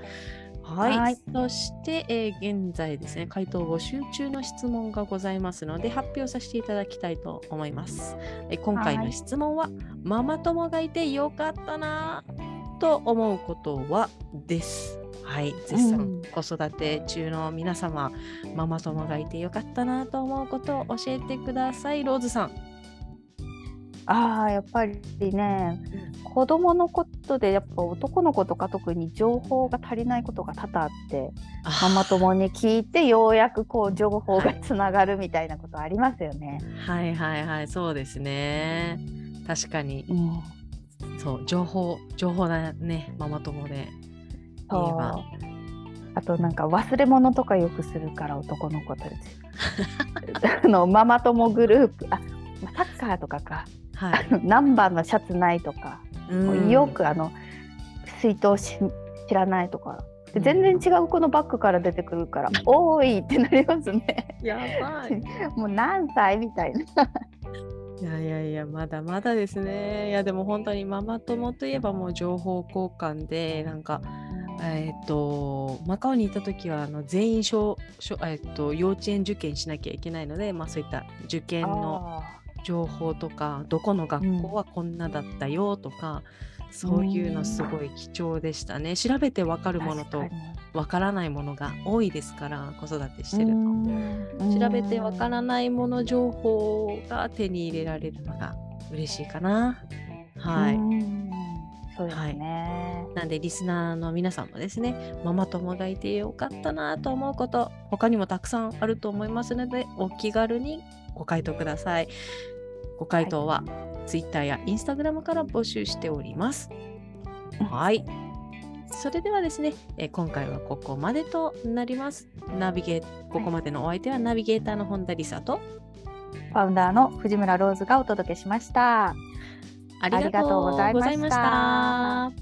はい、はい、そして、えー、現在ですね回答募集中の質問がございますので発表させていただきたいと思います。えー、今回の質問は、はい、ママ友がいてよかったなと思うことはです。はい、絶賛子育て中の皆様、うん、ママ友がいてよかったなと思うことを教えてください。ローズさん、ああやっぱりね、子供のことでやっぱ男の子とか特に情報が足りないことが多々あって、ママ友に聞いてようやくこう情報がつながるみたいなことありますよね。はいはいはい、そうですね、確かに、うん、そう情報情報だね、ママ友で言えばあとなんか忘れ物とかよくするから男の子たちあのママ友グループ、あ、サッカーとかか、はい、何番のシャツないとか、うん、よくあの水筒し知らないとかで、全然違う子のバッグから出てくるから、うん、おーいってなりますね。やばいもう何歳みたいな。いやいやいや、まだまだですね。いやでも本当にママ友といえばもう情報交換で、なんかえー、とマカオにいた時はあの全員小小、えー、と幼稚園受験しなきゃいけないので、まあ、そういった受験の情報とかどこの学校はこんなだったよとか、うん、そういうのすごい貴重でしたね。調べて分かるものと分からないものが多いですから、子育てしてると、うん、調べて分からないもの情報が手に入れられるのが嬉しいかな。はい、うん、そうですね。はい、なんでリスナーの皆さんもですね、ママ友がいてよかったなと思うこと他にもたくさんあると思いますので、お気軽にご回答ください。ご回答は Twitter や Instagram から募集しております。はい、それではですね、え今回はここまでとなります。ナビゲーここまでのお相手はナビゲーターの本田理沙とファウンダーの藤村ローズがお届けしました。ありがとうございました。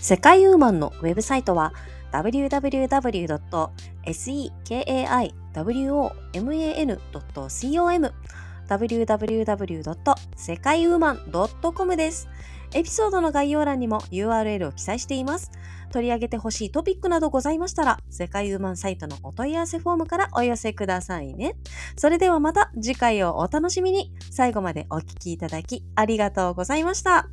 世界ウーマンのウェブサイトは ダブリューダブリューダブリュードットセカイウーマンドットコム ダブリューダブリューダブリュードットセカイウーマンドットコム です。エピソードの概要欄にも ユーアールエル を記載しています。取り上げてほしいトピックなどございましたら、世界ウーマンサイトのお問い合わせフォームからお寄せくださいね。それではまた次回をお楽しみに。最後までお聞きいただきありがとうございました。